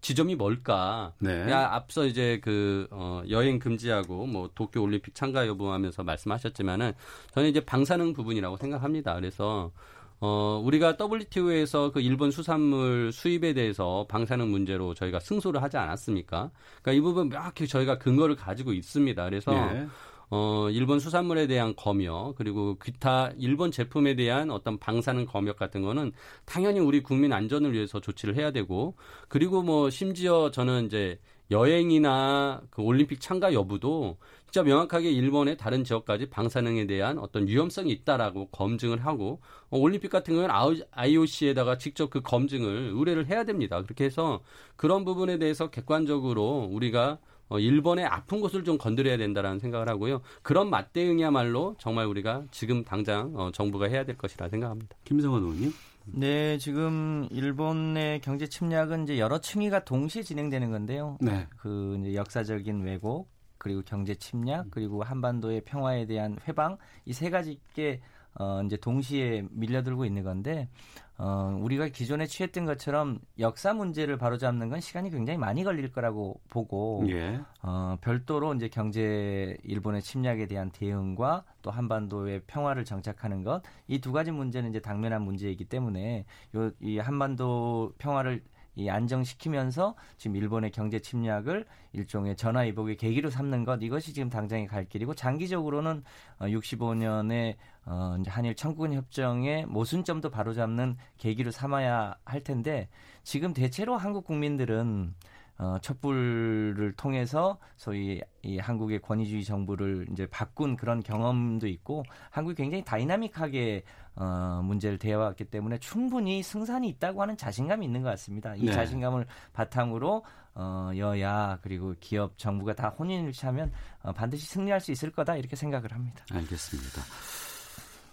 지점이 뭘까? 네. 야, 앞서 이제 그 어, 여행 금지하고 뭐 도쿄 올림픽 참가 여부하면서 말씀하셨지만은 저는 이제 방사능 부분이라고 생각합니다. 그래서 어, 우리가 더블유티오에서 그 일본 수산물 수입에 대해서 방사능 문제로 저희가 승소를 하지 않았습니까? 그러니까 이 부분 명확히 저희가 근거를 가지고 있습니다. 그래서, 예. 어, 일본 수산물에 대한 검역, 그리고 기타 일본 제품에 대한 어떤 방사능 검역 같은 거는 당연히 우리 국민 안전을 위해서 조치를 해야 되고, 그리고 뭐 심지어 저는 이제 여행이나 그 올림픽 참가 여부도 진짜 명확하게 일본의 다른 지역까지 방사능에 대한 어떤 위험성이 있다라고 검증을 하고, 어, 올림픽 같은 경우는 아이오씨에다가 직접 그 검증을 의뢰를 해야 됩니다. 그렇게 해서 그런 부분에 대해서 객관적으로 우리가 어, 일본의 아픈 곳을 좀 건드려야 된다라는 생각을 하고요. 그런 맞대응이야말로 정말 우리가 지금 당장 어, 정부가 해야 될 것이라 생각합니다. 김성환 의원님. 네, 지금 일본의 경제 침략은 이제 여러 층위가 동시에 진행되는 건데요. 네. 그 이제 역사적인 왜곡, 그리고 경제 침략, 그리고 한반도의 평화에 대한 회방, 이 세 가지 게 어, 이제 동시에 밀려들고 있는 건데, 어, 우리가 기존에 취했던 것처럼 역사 문제를 바로잡는 건 시간이 굉장히 많이 걸릴 거라고 보고, 예. 어, 별도로 이제 경제, 일본의 침략에 대한 대응과 또 한반도의 평화를 정착하는 것, 이 두 가지 문제는 이제 당면한 문제이기 때문에, 요, 이 한반도 평화를 이 안정시키면서 지금 일본의 경제 침략을 일종의 전화위복의 계기로 삼는 것, 이것이 지금 당장의 갈 길이고, 장기적으로는 육십오 년의 한일 청구권 협정의 모순점도 바로잡는 계기로 삼아야 할 텐데, 지금 대체로 한국 국민들은 어, 촛불을 통해서 소위 이 한국의 권위주의 정부를 이제 바꾼 그런 경험도 있고, 한국이 굉장히 다이나믹하게 어, 문제를 대해왔기 때문에 충분히 승산이 있다고 하는 자신감이 있는 것 같습니다. 이 네. 자신감을 바탕으로 어, 여야 그리고 기업, 정부가 다 혼인일치하면 어, 반드시 승리할 수 있을 거다, 이렇게 생각을 합니다. 알겠습니다.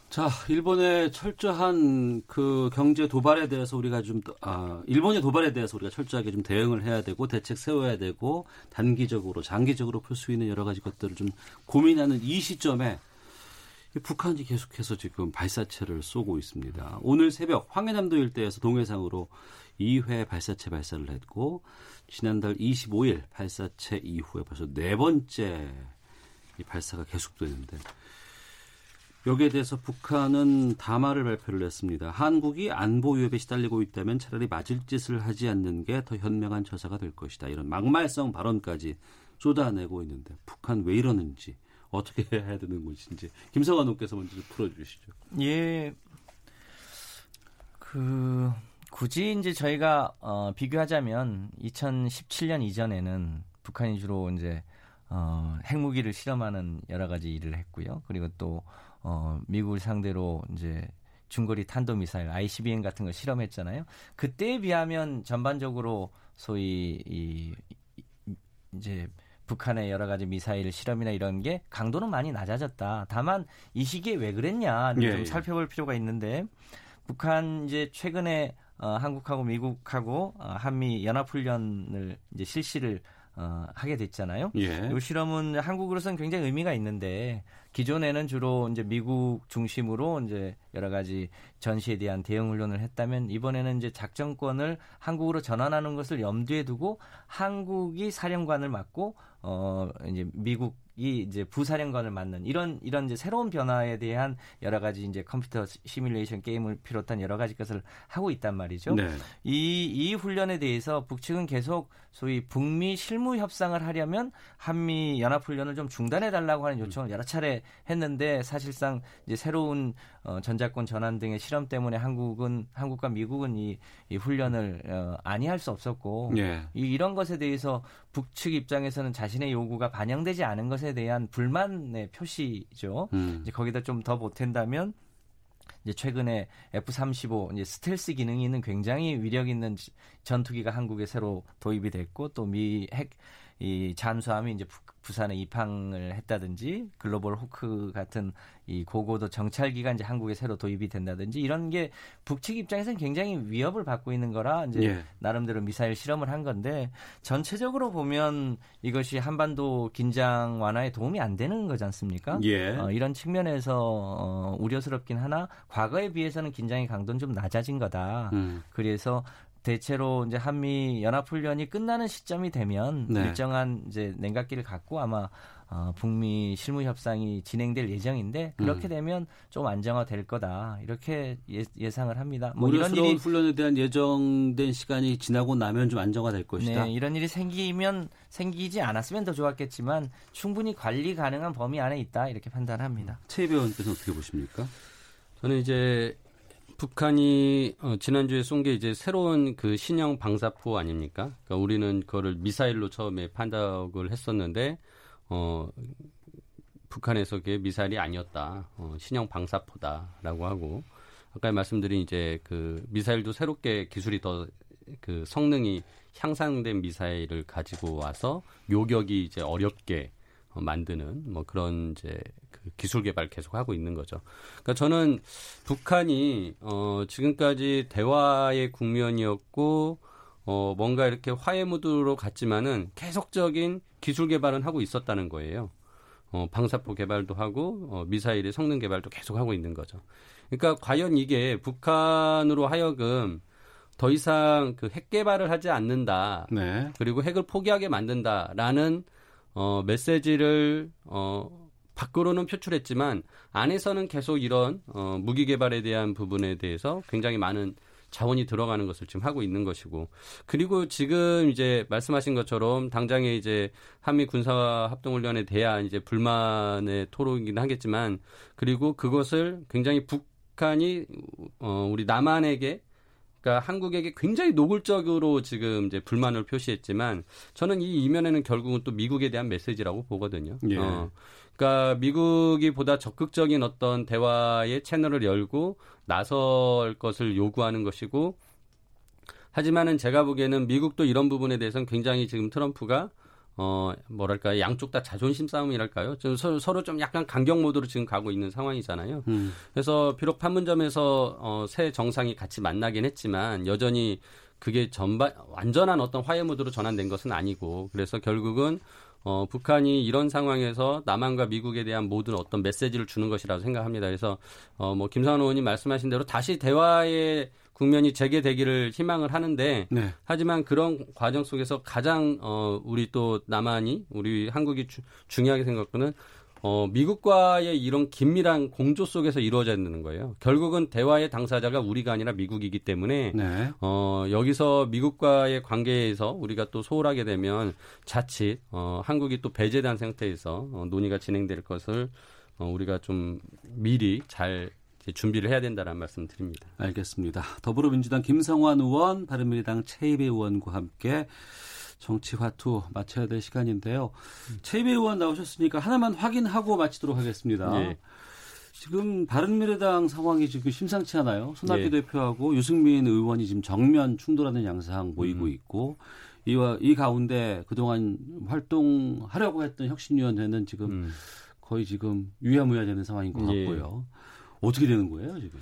자, 일본의 철저한 그 경제 도발에 대해서 우리가 좀, 아, 일본의 도발에 대해서 우리가 철저하게 좀 대응을 해야 되고, 대책 세워야 되고, 단기적으로, 장기적으로 풀 수 있는 여러 가지 것들을 좀 고민하는 이 시점에 북한이 계속해서 지금 발사체를 쏘고 있습니다. 오늘 새벽 황해남도 일대에서 동해상으로 이 회 발사체 발사를 했고, 지난달 이십오 일 발사체 이후에 벌써 네 번째 이 발사가 계속되는데, 여기에 대해서 북한은 담화를 발표를 했습니다. 한국이 안보 위협에 시달리고 있다면 차라리 맞을 짓을 하지 않는 게 더 현명한 처사가 될 것이다. 이런 막말성 발언까지 쏟아내고 있는데, 북한 왜 이러는지, 어떻게 해야 되는 것인지 김성환 의원께서 먼저 풀어주시죠. 예, 그 굳이 이제 저희가 어, 비교하자면 이천십칠 년 이전에는 북한이 주로 이제 어, 핵무기를 실험하는 여러 가지 일을 했고요. 그리고 또 어, 미국을 상대로 이제 중거리 탄도미사일 아이씨비엠 같은 걸 실험했잖아요. 그때에 비하면 전반적으로 소위 이, 이제 북한의 여러 가지 미사일 실험이나 이런 게 강도는 많이 낮아졌다. 다만 이 시기에 왜 그랬냐를 예, 좀 예. 살펴볼 필요가 있는데, 북한 이제 최근에 어, 한국하고 미국하고 어, 한미 연합훈련을 이제 실시를 어, 하게 됐잖아요. 예. 이 실험은 한국으로서는 굉장히 의미가 있는데, 기존에는 주로 이제 미국 중심으로 이제 여러 가지 전시에 대한 대응 훈련을 했다면, 이번에는 이제 작전권을 한국으로 전환하는 것을 염두에 두고 한국이 사령관을 맡고 어 이제 미국 이 이제 부사령관을 맡는 이런 이런 이제 새로운 변화에 대한 여러 가지 이제 컴퓨터 시뮬레이션 게임을 비롯한 여러 가지 것을 하고 있단 말이죠. 네. 이, 이 훈련에 대해서 북측은 계속 소위 북미 실무 협상을 하려면 한미 연합 훈련을 좀 중단해 달라고 하는 요청을 여러 차례 했는데, 사실상 이제 새로운 어, 전작권 전환 등의 실험 때문에 한국은 한국과 미국은 이, 이 훈련을 어, 안이할 수 없었고, 네. 이, 이런 것에 대해서 북측 입장에서는 자신의 요구가 반영되지 않은 것에 대한 불만의 표시죠. 음. 이제 거기다 좀 더 보탠다면, 이제 최근에 에프 삼십오 이제 스텔스 기능이 있는 굉장히 위력 있는 전투기가 한국에 새로 도입이 됐고, 또 미 핵 이 잠수함이 이제 북 부산에 입항을 했다든지, 글로벌 호크 같은 이 고고도 정찰기가 이제 한국에 새로 도입이 된다든지, 이런 게 북측 입장에서는 굉장히 위협을 받고 있는 거라 이제 예. 나름대로 미사일 실험을 한 건데, 전체적으로 보면 이것이 한반도 긴장 완화에 도움이 안 되는 거지 않습니까? 예. 어, 이런 측면에서 어, 우려스럽긴 하나, 과거에 비해서는 긴장의 강도는 좀 낮아진 거다. 음. 그래서 대체로 이제 한미 연합 훈련이 끝나는 시점이 되면 네. 일정한 이제 냉각기를 갖고 아마 어, 북미 실무협상이 진행될 예정인데 그렇게 음. 되면 좀 안정화될 거다 이렇게 예, 예상을 합니다. 뭐 이런 일이 훈련에 대한 예정된 시간이 지나고 나면 좀 안정화될 것이다. 네, 이런 일이 생기면 생기지 않았으면 더 좋았겠지만 충분히 관리 가능한 범위 안에 있다 이렇게 판단합니다. 최희배 의원께서 어떻게 보십니까? 저는 이제 북한이 지난주에 쏜 게 이제 새로운 그 신형 방사포 아닙니까? 그러니까 우리는 그거를 미사일로 처음에 판독을 했었는데 어, 북한에서 그게 미사일이 아니었다. 어, 신형 방사포다라고 하고 아까 말씀드린 이제 그 미사일도 새롭게 기술이 더 그 성능이 향상된 미사일을 가지고 와서 요격이 이제 어렵게 만드는 뭐 그런 이제 그 기술 개발 계속 하고 있는 거죠. 그러니까 저는 북한이 어 지금까지 대화의 국면이었고 어 뭔가 이렇게 화해 모드로 갔지만은 계속적인 기술 개발은 하고 있었다는 거예요. 어 방사포 개발도 하고 어 미사일의 성능 개발도 계속 하고 있는 거죠. 그러니까 과연 이게 북한으로 하여금 더 이상 그 핵 개발을 하지 않는다. 네. 그리고 핵을 포기하게 만든다라는 어, 메시지를, 어, 밖으로는 표출했지만, 안에서는 계속 이런, 어, 무기 개발에 대한 부분에 대해서 굉장히 많은 자원이 들어가는 것을 지금 하고 있는 것이고, 그리고 지금 이제 말씀하신 것처럼, 당장에 이제 한미 군사 합동훈련에 대한 이제 불만의 토론이긴 하겠지만, 그리고 그것을 굉장히 북한이, 어, 우리 남한에게 그러니까 한국에게 굉장히 노골적으로 지금 이제 불만을 표시했지만 저는 이 이면에는 결국은 또 미국에 대한 메시지라고 보거든요. 예. 어, 그러니까 미국이 보다 적극적인 어떤 대화의 채널을 열고 나설 것을 요구하는 것이고 하지만은 제가 보기에는 미국도 이런 부분에 대해서는 굉장히 지금 트럼프가 어, 뭐랄까, 양쪽 다 자존심 싸움이랄까요? 좀 서로, 서로 좀 약간 강경 모드로 지금 가고 있는 상황이잖아요. 음. 그래서 비록 판문점에서, 어, 새 정상이 같이 만나긴 했지만, 여전히 그게 전반, 완전한 어떤 화해 모드로 전환된 것은 아니고, 그래서 결국은, 어, 북한이 이런 상황에서 남한과 미국에 대한 모든 어떤 메시지를 주는 것이라고 생각합니다. 그래서, 어, 뭐, 김성환 의원님 말씀하신 대로 다시 대화의 국면이 재개되기를 희망을 하는데 네. 하지만 그런 과정 속에서 가장 어, 우리 또 남한이 우리 한국이 주, 중요하게 생각하는 어, 미국과의 이런 긴밀한 공조 속에서 이루어지는 거예요. 결국은 대화의 당사자가 우리가 아니라 미국이기 때문에 네. 어, 여기서 미국과의 관계에서 우리가 또 소홀하게 되면 자칫 어, 한국이 또 배제된 상태에서 어, 논의가 진행될 것을 어, 우리가 좀 미리 잘 준비를 해야 된다는 말씀 드립니다. 알겠습니다. 더불어민주당 김성환 의원, 바른미래당 최희배 의원과 함께 정치화투 마쳐야 될 시간인데요. 음. 최희배 의원 나오셨으니까 하나만 확인하고 마치도록 하겠습니다. 네. 지금 바른미래당 상황이 지금 심상치 않아요. 손학규 네. 대표하고 유승민 의원이 지금 정면 충돌하는 양상 보이고 음. 있고 이와 이 가운데 그동안 활동하려고 했던 혁신위원회는 지금 음. 거의 지금 유야무야되는 상황인 것 네. 같고요. 어떻게 되는 거예요, 지금?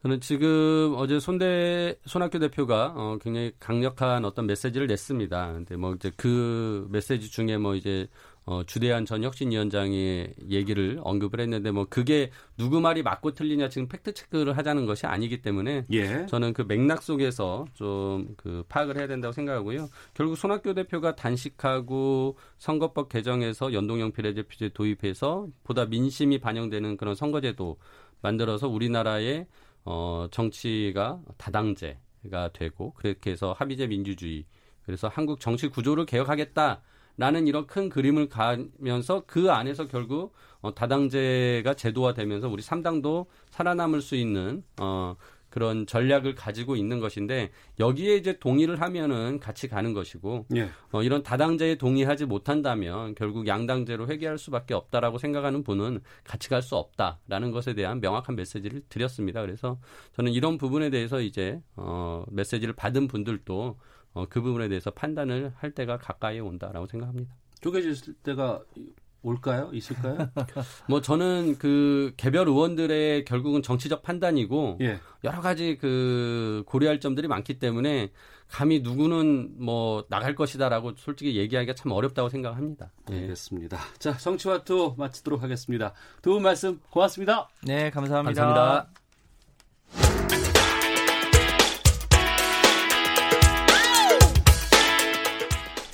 저는 지금 어제 손대, 손학규 대표가 어, 굉장히 강력한 어떤 메시지를 냈습니다. 근데 뭐 이제 그 메시지 중에 뭐 이제 어, 주대한 전 혁신위원장의 얘기를 언급을 했는데 뭐 그게 누구 말이 맞고 틀리냐 지금 팩트체크를 하자는 것이 아니기 때문에 예. 저는 그 맥락 속에서 좀 그 파악을 해야 된다고 생각하고요. 결국 손학규 대표가 단식하고 선거법 개정해서 연동형 비례대표제 도입해서 보다 민심이 반영되는 그런 선거제도 만들어서 우리나라의 어, 정치가 다당제가 되고 그렇게 해서 합의제 민주주의 그래서 한국 정치 구조를 개혁하겠다라는 이런 큰 그림을 가면서 그 안에서 결국 어, 다당제가 제도화되면서 우리 삼 당도 살아남을 수 있는 어, 그런 전략을 가지고 있는 것인데 여기에 이제 동의를 하면은 같이 가는 것이고 예. 어, 이런 다당제에 동의하지 못한다면 결국 양당제로 회귀할 수밖에 없다라고 생각하는 분은 같이 갈 수 없다라는 것에 대한 명확한 메시지를 드렸습니다. 그래서 저는 이런 부분에 대해서 이제 어, 메시지를 받은 분들도 어, 그 부분에 대해서 판단을 할 때가 가까이 온다라고 생각합니다. 쪼개질 때가 올까요? 있을까요? 뭐 저는 그 개별 의원들의 결국은 정치적 판단이고 예. 여러 가지 그 고려할 점들이 많기 때문에 감히 누구는 뭐 나갈 것이다라고 솔직히 얘기하기가 참 어렵다고 생각합니다. 네. 알겠습니다. 자, 정치화투 마치도록 하겠습니다. 두 분 말씀 고맙습니다. 네, 감사합니다. 감사합니다.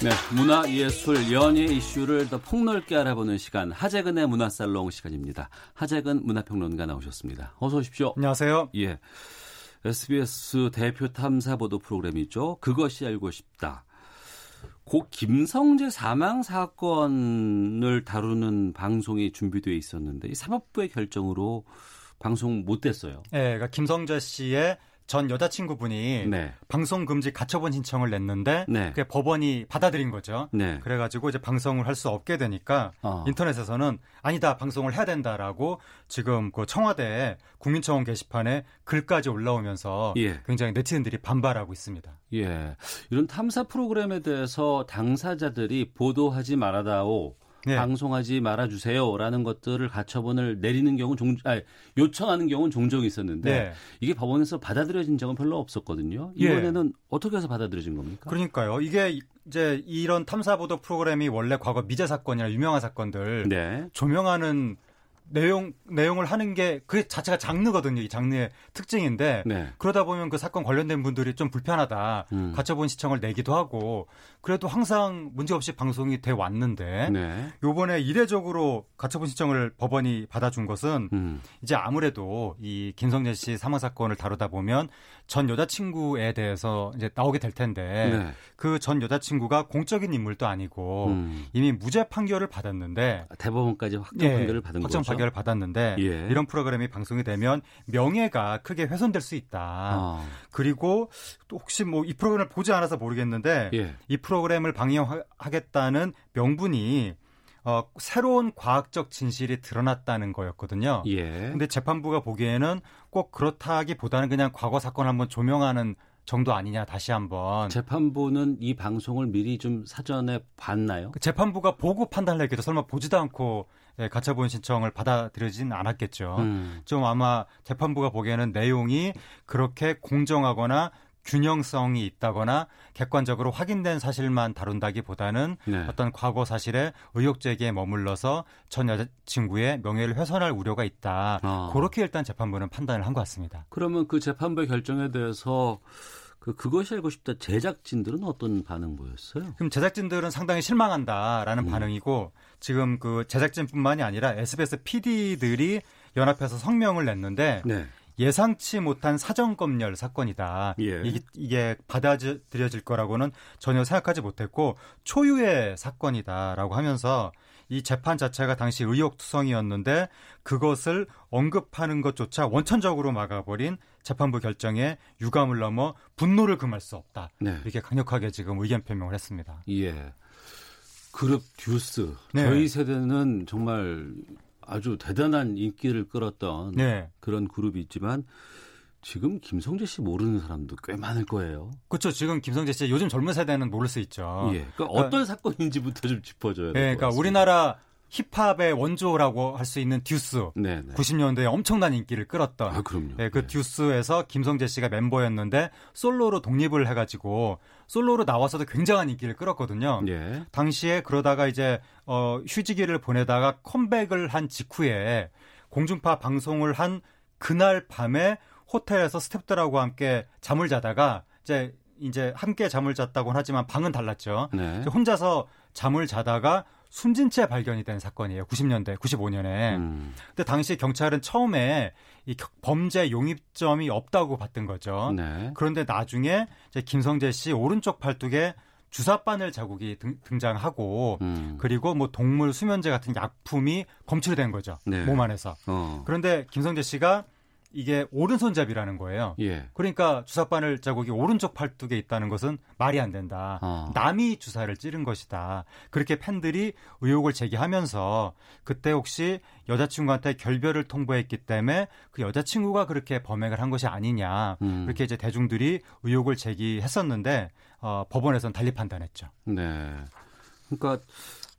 네, 문화, 예술, 연예 이슈를 더 폭넓게 알아보는 시간, 하재근의 문화살롱 시간입니다. 하재근 문화평론가 나오셨습니다. 어서 오십시오. 안녕하세요. 예, 에스비에스 대표 탐사보도 프로그램이죠. 그것이 알고 싶다. 고 김성재 사망 사건을 다루는 방송이 준비되어 있었는데 이 사법부의 결정으로 방송 못 됐어요. 네, 그러니까 김성재 씨의 전 여자친구분이 네. 방송 금지 가처분 신청을 냈는데 네. 그게 법원이 받아들인 거죠. 네. 그래가지고 이제 방송을 할 수 없게 되니까 어. 인터넷에서는 아니다, 방송을 해야 된다라고 지금 그 청와대 국민청원 게시판에 글까지 올라오면서 예. 굉장히 네티즌들이 반발하고 있습니다. 예, 이런 탐사 프로그램에 대해서 당사자들이 보도하지 말아다오. 네. 방송하지 말아주세요라는 것들을 가처분을 내리는 경우 종, 아니, 요청하는 경우는 종종 있었는데 네. 이게 법원에서 받아들여진 적은 별로 없었거든요. 이번에는 네. 어떻게 해서 받아들여진 겁니까? 그러니까요. 이게 이제 이런 탐사보도 프로그램이 원래 과거 미제 사건이나 유명한 사건들 네. 조명하는 내용, 내용을 하는 게 그 자체가 장르거든요. 이 장르의 특징인데 네. 그러다 보면 그 사건 관련된 분들이 좀 불편하다. 음. 가처분 신청을 내기도 하고 그래도 항상 문제없이 방송이 돼 왔는데 네. 이번에 이례적으로 가처분 신청을 법원이 받아준 것은 음. 이제 아무래도 이 김성재 씨 사망 사건을 다루다 보면 전 여자친구에 대해서 이제 나오게 될 텐데 네. 그 전 여자친구가 공적인 인물도 아니고 음. 이미 무죄 판결을 받았는데 대법원까지 확정 네. 판결을 받은 거죠. 결을 받았는데 예. 이런 프로그램이 방송이 되면 명예가 크게 훼손될 수 있다. 아. 그리고 또 혹시 뭐 이 프로그램을 보지 않아서 모르겠는데 예. 이 프로그램을 방영하겠다는 명분이 어, 새로운 과학적 진실이 드러났다는 거였거든요. 그런데 예. 재판부가 보기에는 꼭 그렇다기보다는 그냥 과거 사건 한번 조명하는 정도 아니냐 다시 한번. 재판부는 이 방송을 미리 좀 사전에 봤나요? 재판부가 보고 판단을 했겠죠. 설마 보지도 않고 가처분 신청을 받아들여진 않았겠죠. 음. 좀 아마 재판부가 보기에는 내용이 그렇게 공정하거나 균형성이 있다거나 객관적으로 확인된 사실만 다룬다기보다는 네. 어떤 과거 사실에 의혹 제기에 머물러서 전 여자친구의 명예를 훼손할 우려가 있다. 아. 그렇게 일단 재판부는 판단을 한 것 같습니다. 그러면 그 재판부의 결정에 대해서 그 그것이 알고 싶다 제작진들은 어떤 반응 보였어요? 그럼 제작진들은 상당히 실망한다라는 음. 반응이고 지금 그 제작진뿐만이 아니라 에스비에스 피디들이 연합해서 성명을 냈는데 네. 예상치 못한 사전검열 사건이다. 예. 이게, 이게 받아들여질 거라고는 전혀 생각하지 못했고 초유의 사건이다라고 하면서 이 재판 자체가 당시 의혹투성이었는데 그것을 언급하는 것조차 원천적으로 막아버린 재판부 결정에 유감을 넘어 분노를 금할 수 없다. 네. 이렇게 강력하게 지금 의견 표명을 했습니다. 예. 그룹 듀스. 네. 저희 세대는 정말 아주 대단한 인기를 끌었던 네. 그런 그룹이 있지만 지금 김성재 씨 모르는 사람도 꽤 많을 거예요. 그렇죠. 지금 김성재 씨 요즘 젊은 세대는 모를 수 있죠. 예. 그러니까 그러니까, 어떤 사건인지부터 좀 짚어줘야 될 것 네, 그러니까 같습니다. 우리나라 힙합의 원조라고 할 수 있는 듀스. 네네. 구십 년대에 엄청난 인기를 끌었던. 아, 그럼요. 네, 그 네. 듀스에서 김성재 씨가 멤버였는데 솔로로 독립을 해가지고 솔로로 나와서도 굉장한 인기를 끌었거든요. 네. 당시에 그러다가 이제 어, 휴지기를 보내다가 컴백을 한 직후에 공중파 방송을 한 그날 밤에 호텔에서 스태프들하고 함께 잠을 자다가 이제 이제 함께 잠을 잤다고는 하지만 방은 달랐죠. 네. 혼자서 잠을 자다가 숨진 채 발견이 된 사건이에요. 구십 년대, 구십오 년에. 음. 근데 당시 경찰은 처음에 이 범죄 용의점이 없다고 봤던 거죠. 네. 그런데 나중에 이제 김성재 씨 오른쪽 팔뚝에 주사바늘 자국이 등, 등장하고 음. 그리고 뭐 동물 수면제 같은 약품이 검출된 거죠. 네. 몸 안에서. 어. 그런데 김성재 씨가 이게 오른손잡이라는 거예요. 예. 그러니까 주사바늘 자국이 오른쪽 팔뚝에 있다는 것은 말이 안 된다. 어. 남이 주사를 찌른 것이다. 그렇게 팬들이 의혹을 제기하면서 그때 혹시 여자친구한테 결별을 통보했기 때문에 그 여자친구가 그렇게 범행을 한 것이 아니냐. 음. 그렇게 이제 대중들이 의혹을 제기했었는데 어, 법원에서는 달리 판단했죠. 네. 그러니까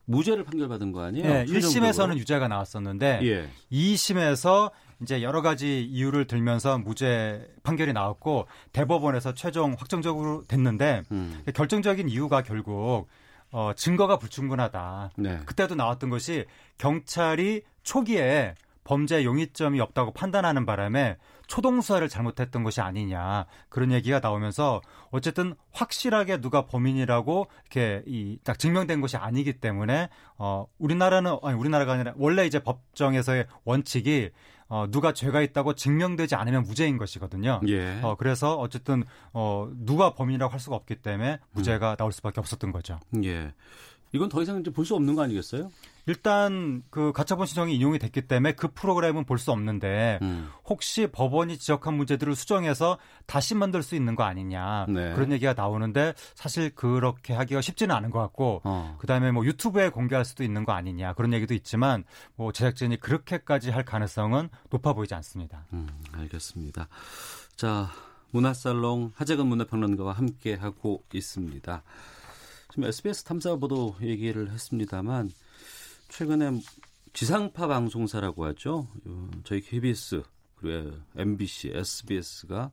무죄를 판결받은 거 아니에요? 네, 일 심에서는 유죄가 나왔었는데 예. 이 심에서 이제 여러 가지 이유를 들면서 무죄 판결이 나왔고 대법원에서 최종 확정적으로 됐는데 음. 결정적인 이유가 결국 어, 증거가 불충분하다. 네. 그때도 나왔던 것이 경찰이 초기에 범죄 용의점이 없다고 판단하는 바람에 초동 수사를 잘못했던 것이 아니냐 그런 얘기가 나오면서 어쨌든 확실하게 누가 범인이라고 이렇게 이 딱 증명된 것이 아니기 때문에 어 우리나라는 아니 우리나라가 아니라 원래 이제 법정에서의 원칙이 어 누가 죄가 있다고 증명되지 않으면 무죄인 것이거든요. 예. 어 그래서 어쨌든 어 누가 범인이라고 할 수가 없기 때문에 무죄가 음. 나올 수밖에 없었던 거죠. 예. 이건 더 이상 이제 볼 수 없는 거 아니겠어요? 일단 그 가처분 신청이 인용이 됐기 때문에 그 프로그램은 볼 수 없는데 음. 혹시 법원이 지적한 문제들을 수정해서 다시 만들 수 있는 거 아니냐 네. 그런 얘기가 나오는데 사실 그렇게 하기가 쉽지는 않은 것 같고 어. 그다음에 뭐 유튜브에 공개할 수도 있는 거 아니냐 그런 얘기도 있지만 뭐 제작진이 그렇게까지 할 가능성은 높아 보이지 않습니다. 음, 알겠습니다. 자, 문화살롱 하재근 문화평론가와 함께하고 있습니다. 지금 에스비에스 탐사보도 얘기를 했습니다만 최근에 지상파 방송사라고 하죠. 저희 케이비에스, 그리고 엠비씨, 에스비에스가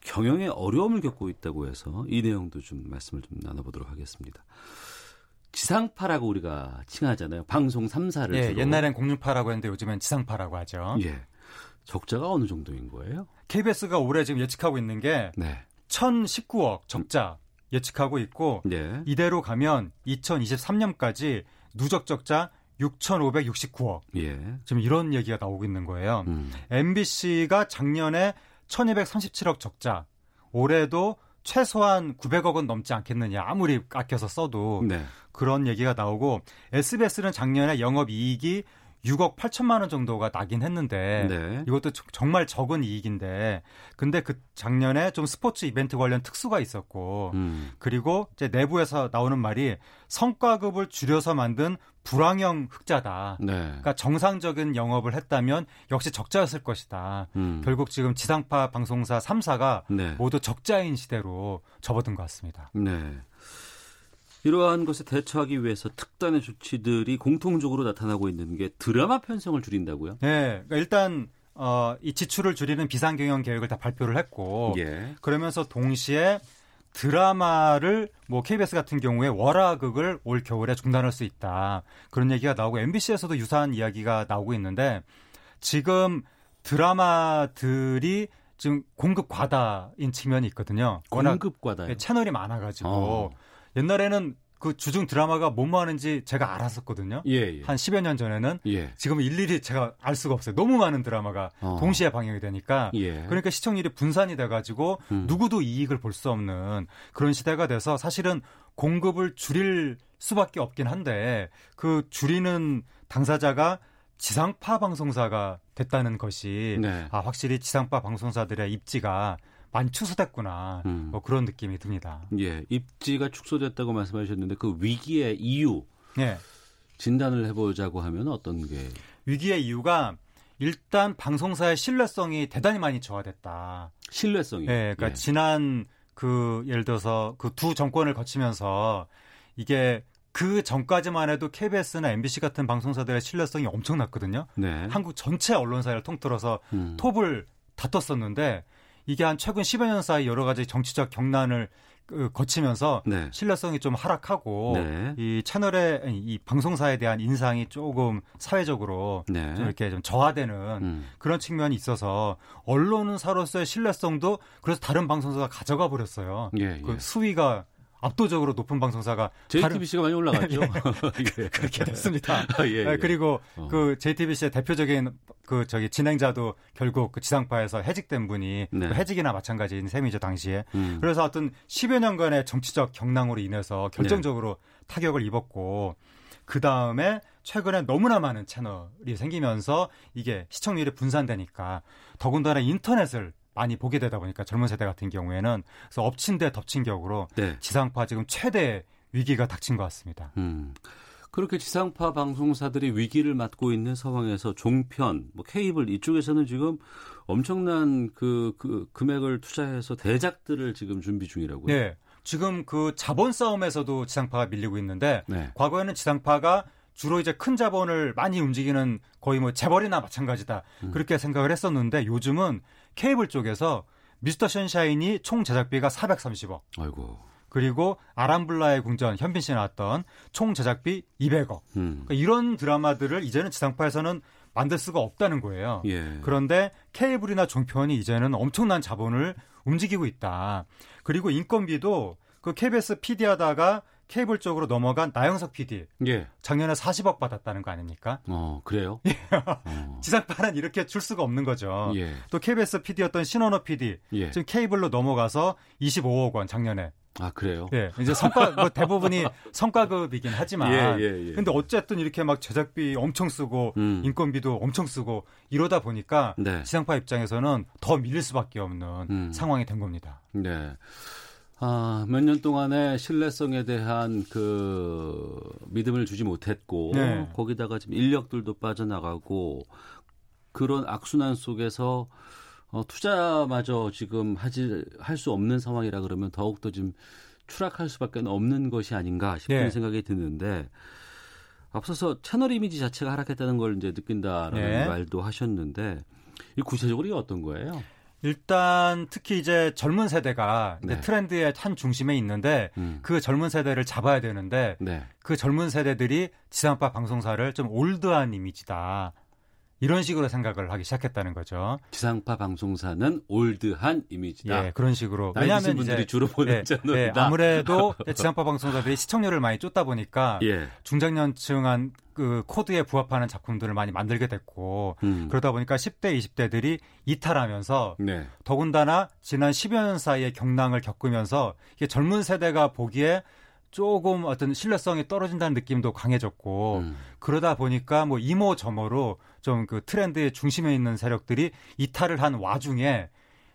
경영에 어려움을 겪고 있다고 해서 이 내용도 좀 말씀을 좀 나눠보도록 하겠습니다. 지상파라고 우리가 칭하잖아요. 방송 삼 사를. 예, 옛날엔 공중파라고 했는데 요즘엔 지상파라고 하죠. 예, 적자가 어느 정도인 거예요? 케이비에스가 올해 지금 예측하고 있는 게 네. 천십구억 적자. 음. 예측하고 있고 네. 이대로 가면 이천이십삼 년까지 누적 적자 육천오백육십구억. 예. 지금 이런 얘기가 나오고 있는 거예요. 음. 엠비씨가 작년에 천이백삼십칠억 적자. 올해도 최소한 구백억은 넘지 않겠느냐. 아무리 아껴서 써도 네. 그런 얘기가 나오고 에스비에스는 작년에 영업이익이 육억 팔천만 원 정도가 나긴 했는데 네. 이것도 정말 적은 이익인데 근데 그 작년에 좀 스포츠 이벤트 관련 특수가 있었고 음. 그리고 이제 내부에서 나오는 말이 성과급을 줄여서 만든 불황형 흑자다. 네. 그러니까 정상적인 영업을 했다면 역시 적자였을 것이다. 음. 결국 지금 지상파 방송사 삼 사가 네. 모두 적자인 시대로 접어든 것 같습니다. 네. 이러한 것에 대처하기 위해서 특단의 조치들이 공통적으로 나타나고 있는 게 드라마 편성을 줄인다고요? 네. 그러니까 일단 어, 이 지출을 줄이는 비상경영 계획을 다 발표를 했고 예. 그러면서 동시에 드라마를 뭐 케이비에스 같은 경우에 월화극을 올 겨울에 중단할 수 있다. 그런 얘기가 나오고 엠비씨에서도 유사한 이야기가 나오고 있는데 지금 드라마들이 지금 공급 과다인 측면이 있거든요. 공급 과다요? 채널이 많아가지고. 어. 옛날에는 그 주중 드라마가 뭐뭐 하는지 제가 알았었거든요. 예, 예. 한 십여 년 전에는. 예. 지금 일일이 제가 알 수가 없어요. 너무 많은 드라마가 어. 동시에 방영이 되니까. 예. 그러니까 시청률이 분산이 돼가지고 음. 누구도 이익을 볼 수 없는 그런 시대가 돼서 사실은 공급을 줄일 수밖에 없긴 한데 그 줄이는 당사자가 지상파 방송사가 됐다는 것이 네. 아, 확실히 지상파 방송사들의 입지가 많이 축소됐구나. 음. 뭐 그런 느낌이 듭니다. 예, 입지가 축소됐다고 말씀하셨는데 그 위기의 이유 예. 진단을 해보자고 하면 어떤 게? 위기의 이유가 일단 방송사의 신뢰성이 대단히 많이 저하됐다. 신뢰성이요? 예, 그러니까 예. 지난 그 예를 들어서 그 두 정권을 거치면서 이게 그 전까지만 해도 케이비에스나 엠비씨 같은 방송사들의 신뢰성이 엄청났거든요. 네. 한국 전체 언론사를 통틀어서 음. 톱을 다퉜었는데 이게 한 최근 십여 년 사이 여러 가지 정치적 경란을 거치면서 네. 신뢰성이 좀 하락하고 네. 이 채널의 이 방송사에 대한 인상이 조금 사회적으로 네. 좀 이렇게 좀 저하되는 음. 그런 측면이 있어서 언론사로서의 신뢰성도 그래서 다른 방송사가 가져가 버렸어요. 예, 예. 그 수위가 압도적으로 높은 방송사가 제이티비씨가 다른... 많이 올라갔죠. 예. 그렇게 됐습니다. 예, 예. 그리고 어. 그 제이티비씨의 대표적인 그 저기 진행자도 결국 그 지상파에서 해직된 분이 네. 해직이나 마찬가지인 셈이죠 당시에. 음. 그래서 어떤 십여 년간의 정치적 경랑으로 인해서 결정적으로 네. 타격을 입었고 그 다음에 최근에 너무나 많은 채널이 생기면서 이게 시청률이 분산되니까 더군다나 인터넷을 많이 보게 되다 보니까 젊은 세대 같은 경우에는 그래서 엎친 데 덮친 격으로 네. 지상파 지금 최대 위기가 닥친 것 같습니다. 음. 그렇게 지상파 방송사들이 위기를 맞고 있는 상황에서 종편, 뭐 케이블 이쪽에서는 지금 엄청난 그, 그 금액을 투자해서 대작들을 지금 준비 중이라고요. 네. 지금 그 자본 싸움에서도 지상파가 밀리고 있는데 네. 과거에는 지상파가 주로 이제 큰 자본을 많이 움직이는 거의 뭐 재벌이나 마찬가지다. 음. 그렇게 생각을 했었는데 요즘은 케이블 쪽에서 미스터 션샤인이 총 제작비가 사백삼십억. 아이고. 그리고 아람블라의 궁전, 현빈 씨 나왔던 총 제작비 이백억. 음. 그러니까 이런 드라마들을 이제는 지상파에서는 만들 수가 없다는 거예요. 예. 그런데 케이블이나 종편이 이제는 엄청난 자본을 움직이고 있다. 그리고 인건비도 그 케이비에스 피디 하다가 케이블 쪽으로 넘어간 나영석 피디. 예. 작년에 사십억 받았다는 거 아닙니까? 어, 그래요? 예. 어. 지상파는 이렇게 줄 수가 없는 거죠. 예. 또 케이비에스 피디였던 신원호 피디. 예. 지금 케이블로 넘어가서 이십오억 원 작년에. 아, 그래요? 예. 이제 성과, 뭐 대부분이 성과급이긴 하지만. 예, 예, 예. 근데 어쨌든 이렇게 막 제작비 엄청 쓰고, 음. 인건비도 엄청 쓰고, 이러다 보니까. 네. 지상파 입장에서는 더 밀릴 수밖에 없는 음. 상황이 된 겁니다. 네. 아, 몇 년 동안의 신뢰성에 대한 그 믿음을 주지 못했고 네. 거기다가 지금 인력들도 빠져나가고 그런 악순환 속에서 어, 투자마저 지금 하지 할 수 없는 상황이라 그러면 더욱더 지금 추락할 수밖에 없는 것이 아닌가 싶은 네. 생각이 드는데 앞서서 채널 이미지 자체가 하락했다는 걸 이제 느낀다라는 네. 말도 하셨는데 이 구체적으로 이게 어떤 거예요? 일단 특히 이제 젊은 세대가 이제 네. 트렌드의 한 중심에 있는데 음. 그 젊은 세대를 잡아야 되는데 네. 그 젊은 세대들이 지상파 방송사를 좀 올드한 이미지다. 이런 식으로 생각을 하기 시작했다는 거죠. 지상파 방송사는 올드한 이미지다. 예, 그런 식으로. 나이 드신 분들이 주로 보는 예, 채널이다. 예, 아무래도 지상파 방송사들이 시청률을 많이 쫓다 보니까 예. 중장년층한 그 코드에 부합하는 작품들을 많이 만들게 됐고 음. 그러다 보니까 십 대, 이십 대들이 이탈하면서 네. 더군다나 지난 십여 년 사이에 경랑을 겪으면서 이게 젊은 세대가 보기에 조금 어떤 신뢰성이 떨어진다는 느낌도 강해졌고 음. 그러다 보니까 뭐 이모 저모로 좀 그 트렌드의 중심에 있는 세력들이 이탈을 한 와중에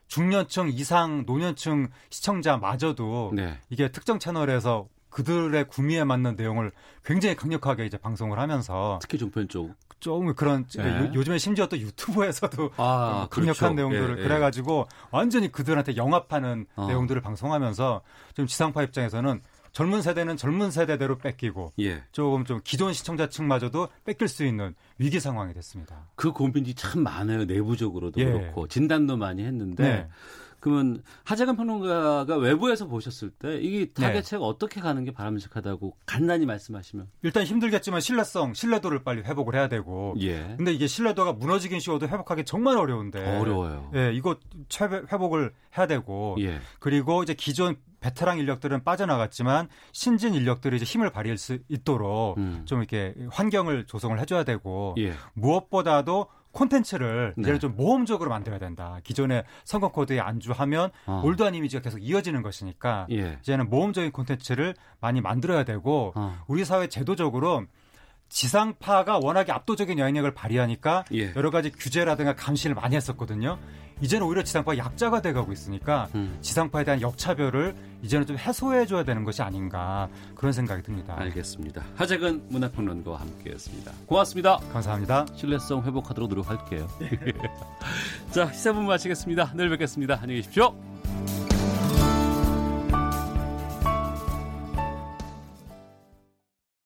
중년층 이상 노년층 시청자마저도 네. 이게 특정 채널에서 그들의 구미에 맞는 내용을 굉장히 강력하게 이제 방송을 하면서 특히 종편 쪽 좀 그런 예. 요즘에 심지어 또 유튜브에서도 아, 강력한 그렇죠. 내용들을 예, 예. 그래가지고 완전히 그들한테 영합하는 어. 내용들을 방송하면서 좀 지상파 입장에서는 젊은 세대는 젊은 세대대로 뺏기고 예. 조금 좀 기존 시청자층마저도 뺏길 수 있는 위기 상황이 됐습니다. 그 고민이 참 많아요. 내부적으로도 예. 그렇고 진단도 많이 했는데 네. 그러면 하재근 평론가가 외부에서 보셨을 때 이게 타겟체가 네. 어떻게 가는 게 바람직하다고 간단히 말씀하시면. 일단 힘들겠지만 신뢰성, 신뢰도를 빨리 회복을 해야 되고 예. 근데 이게 신뢰도가 무너지긴 쉬워도 회복하기 정말 어려운데 어려워요. 예, 이거 회복을 해야 되고 예. 그리고 이제 기존 베테랑 인력들은 빠져나갔지만 신진 인력들이 이제 힘을 발휘할 수 있도록 음. 좀 이렇게 환경을 조성을 해줘야 되고 예. 무엇보다도 콘텐츠를 네. 이제 좀 모험적으로 만들어야 된다. 기존의 선거 코드에 안주하면 어. 올드한 이미지가 계속 이어지는 것이니까 예. 이제는 모험적인 콘텐츠를 많이 만들어야 되고 어. 우리 사회 제도적으로 지상파가 워낙에 압도적인 영향력을 발휘하니까 예. 여러 가지 규제라든가 감시를 많이 했었거든요. 이제는 오히려 지상파가 약자가 돼가고 있으니까 음. 지상파에 대한 역차별을 이제는 좀 해소해줘야 되는 것이 아닌가 그런 생각이 듭니다. 알겠습니다. 하재근 문화평론가와 함께했습니다. 고맙습니다. 감사합니다. 신뢰성 회복하도록 노력할게요. 자, 시사분 마치겠습니다. 내일 뵙겠습니다. 안녕히 계십시오.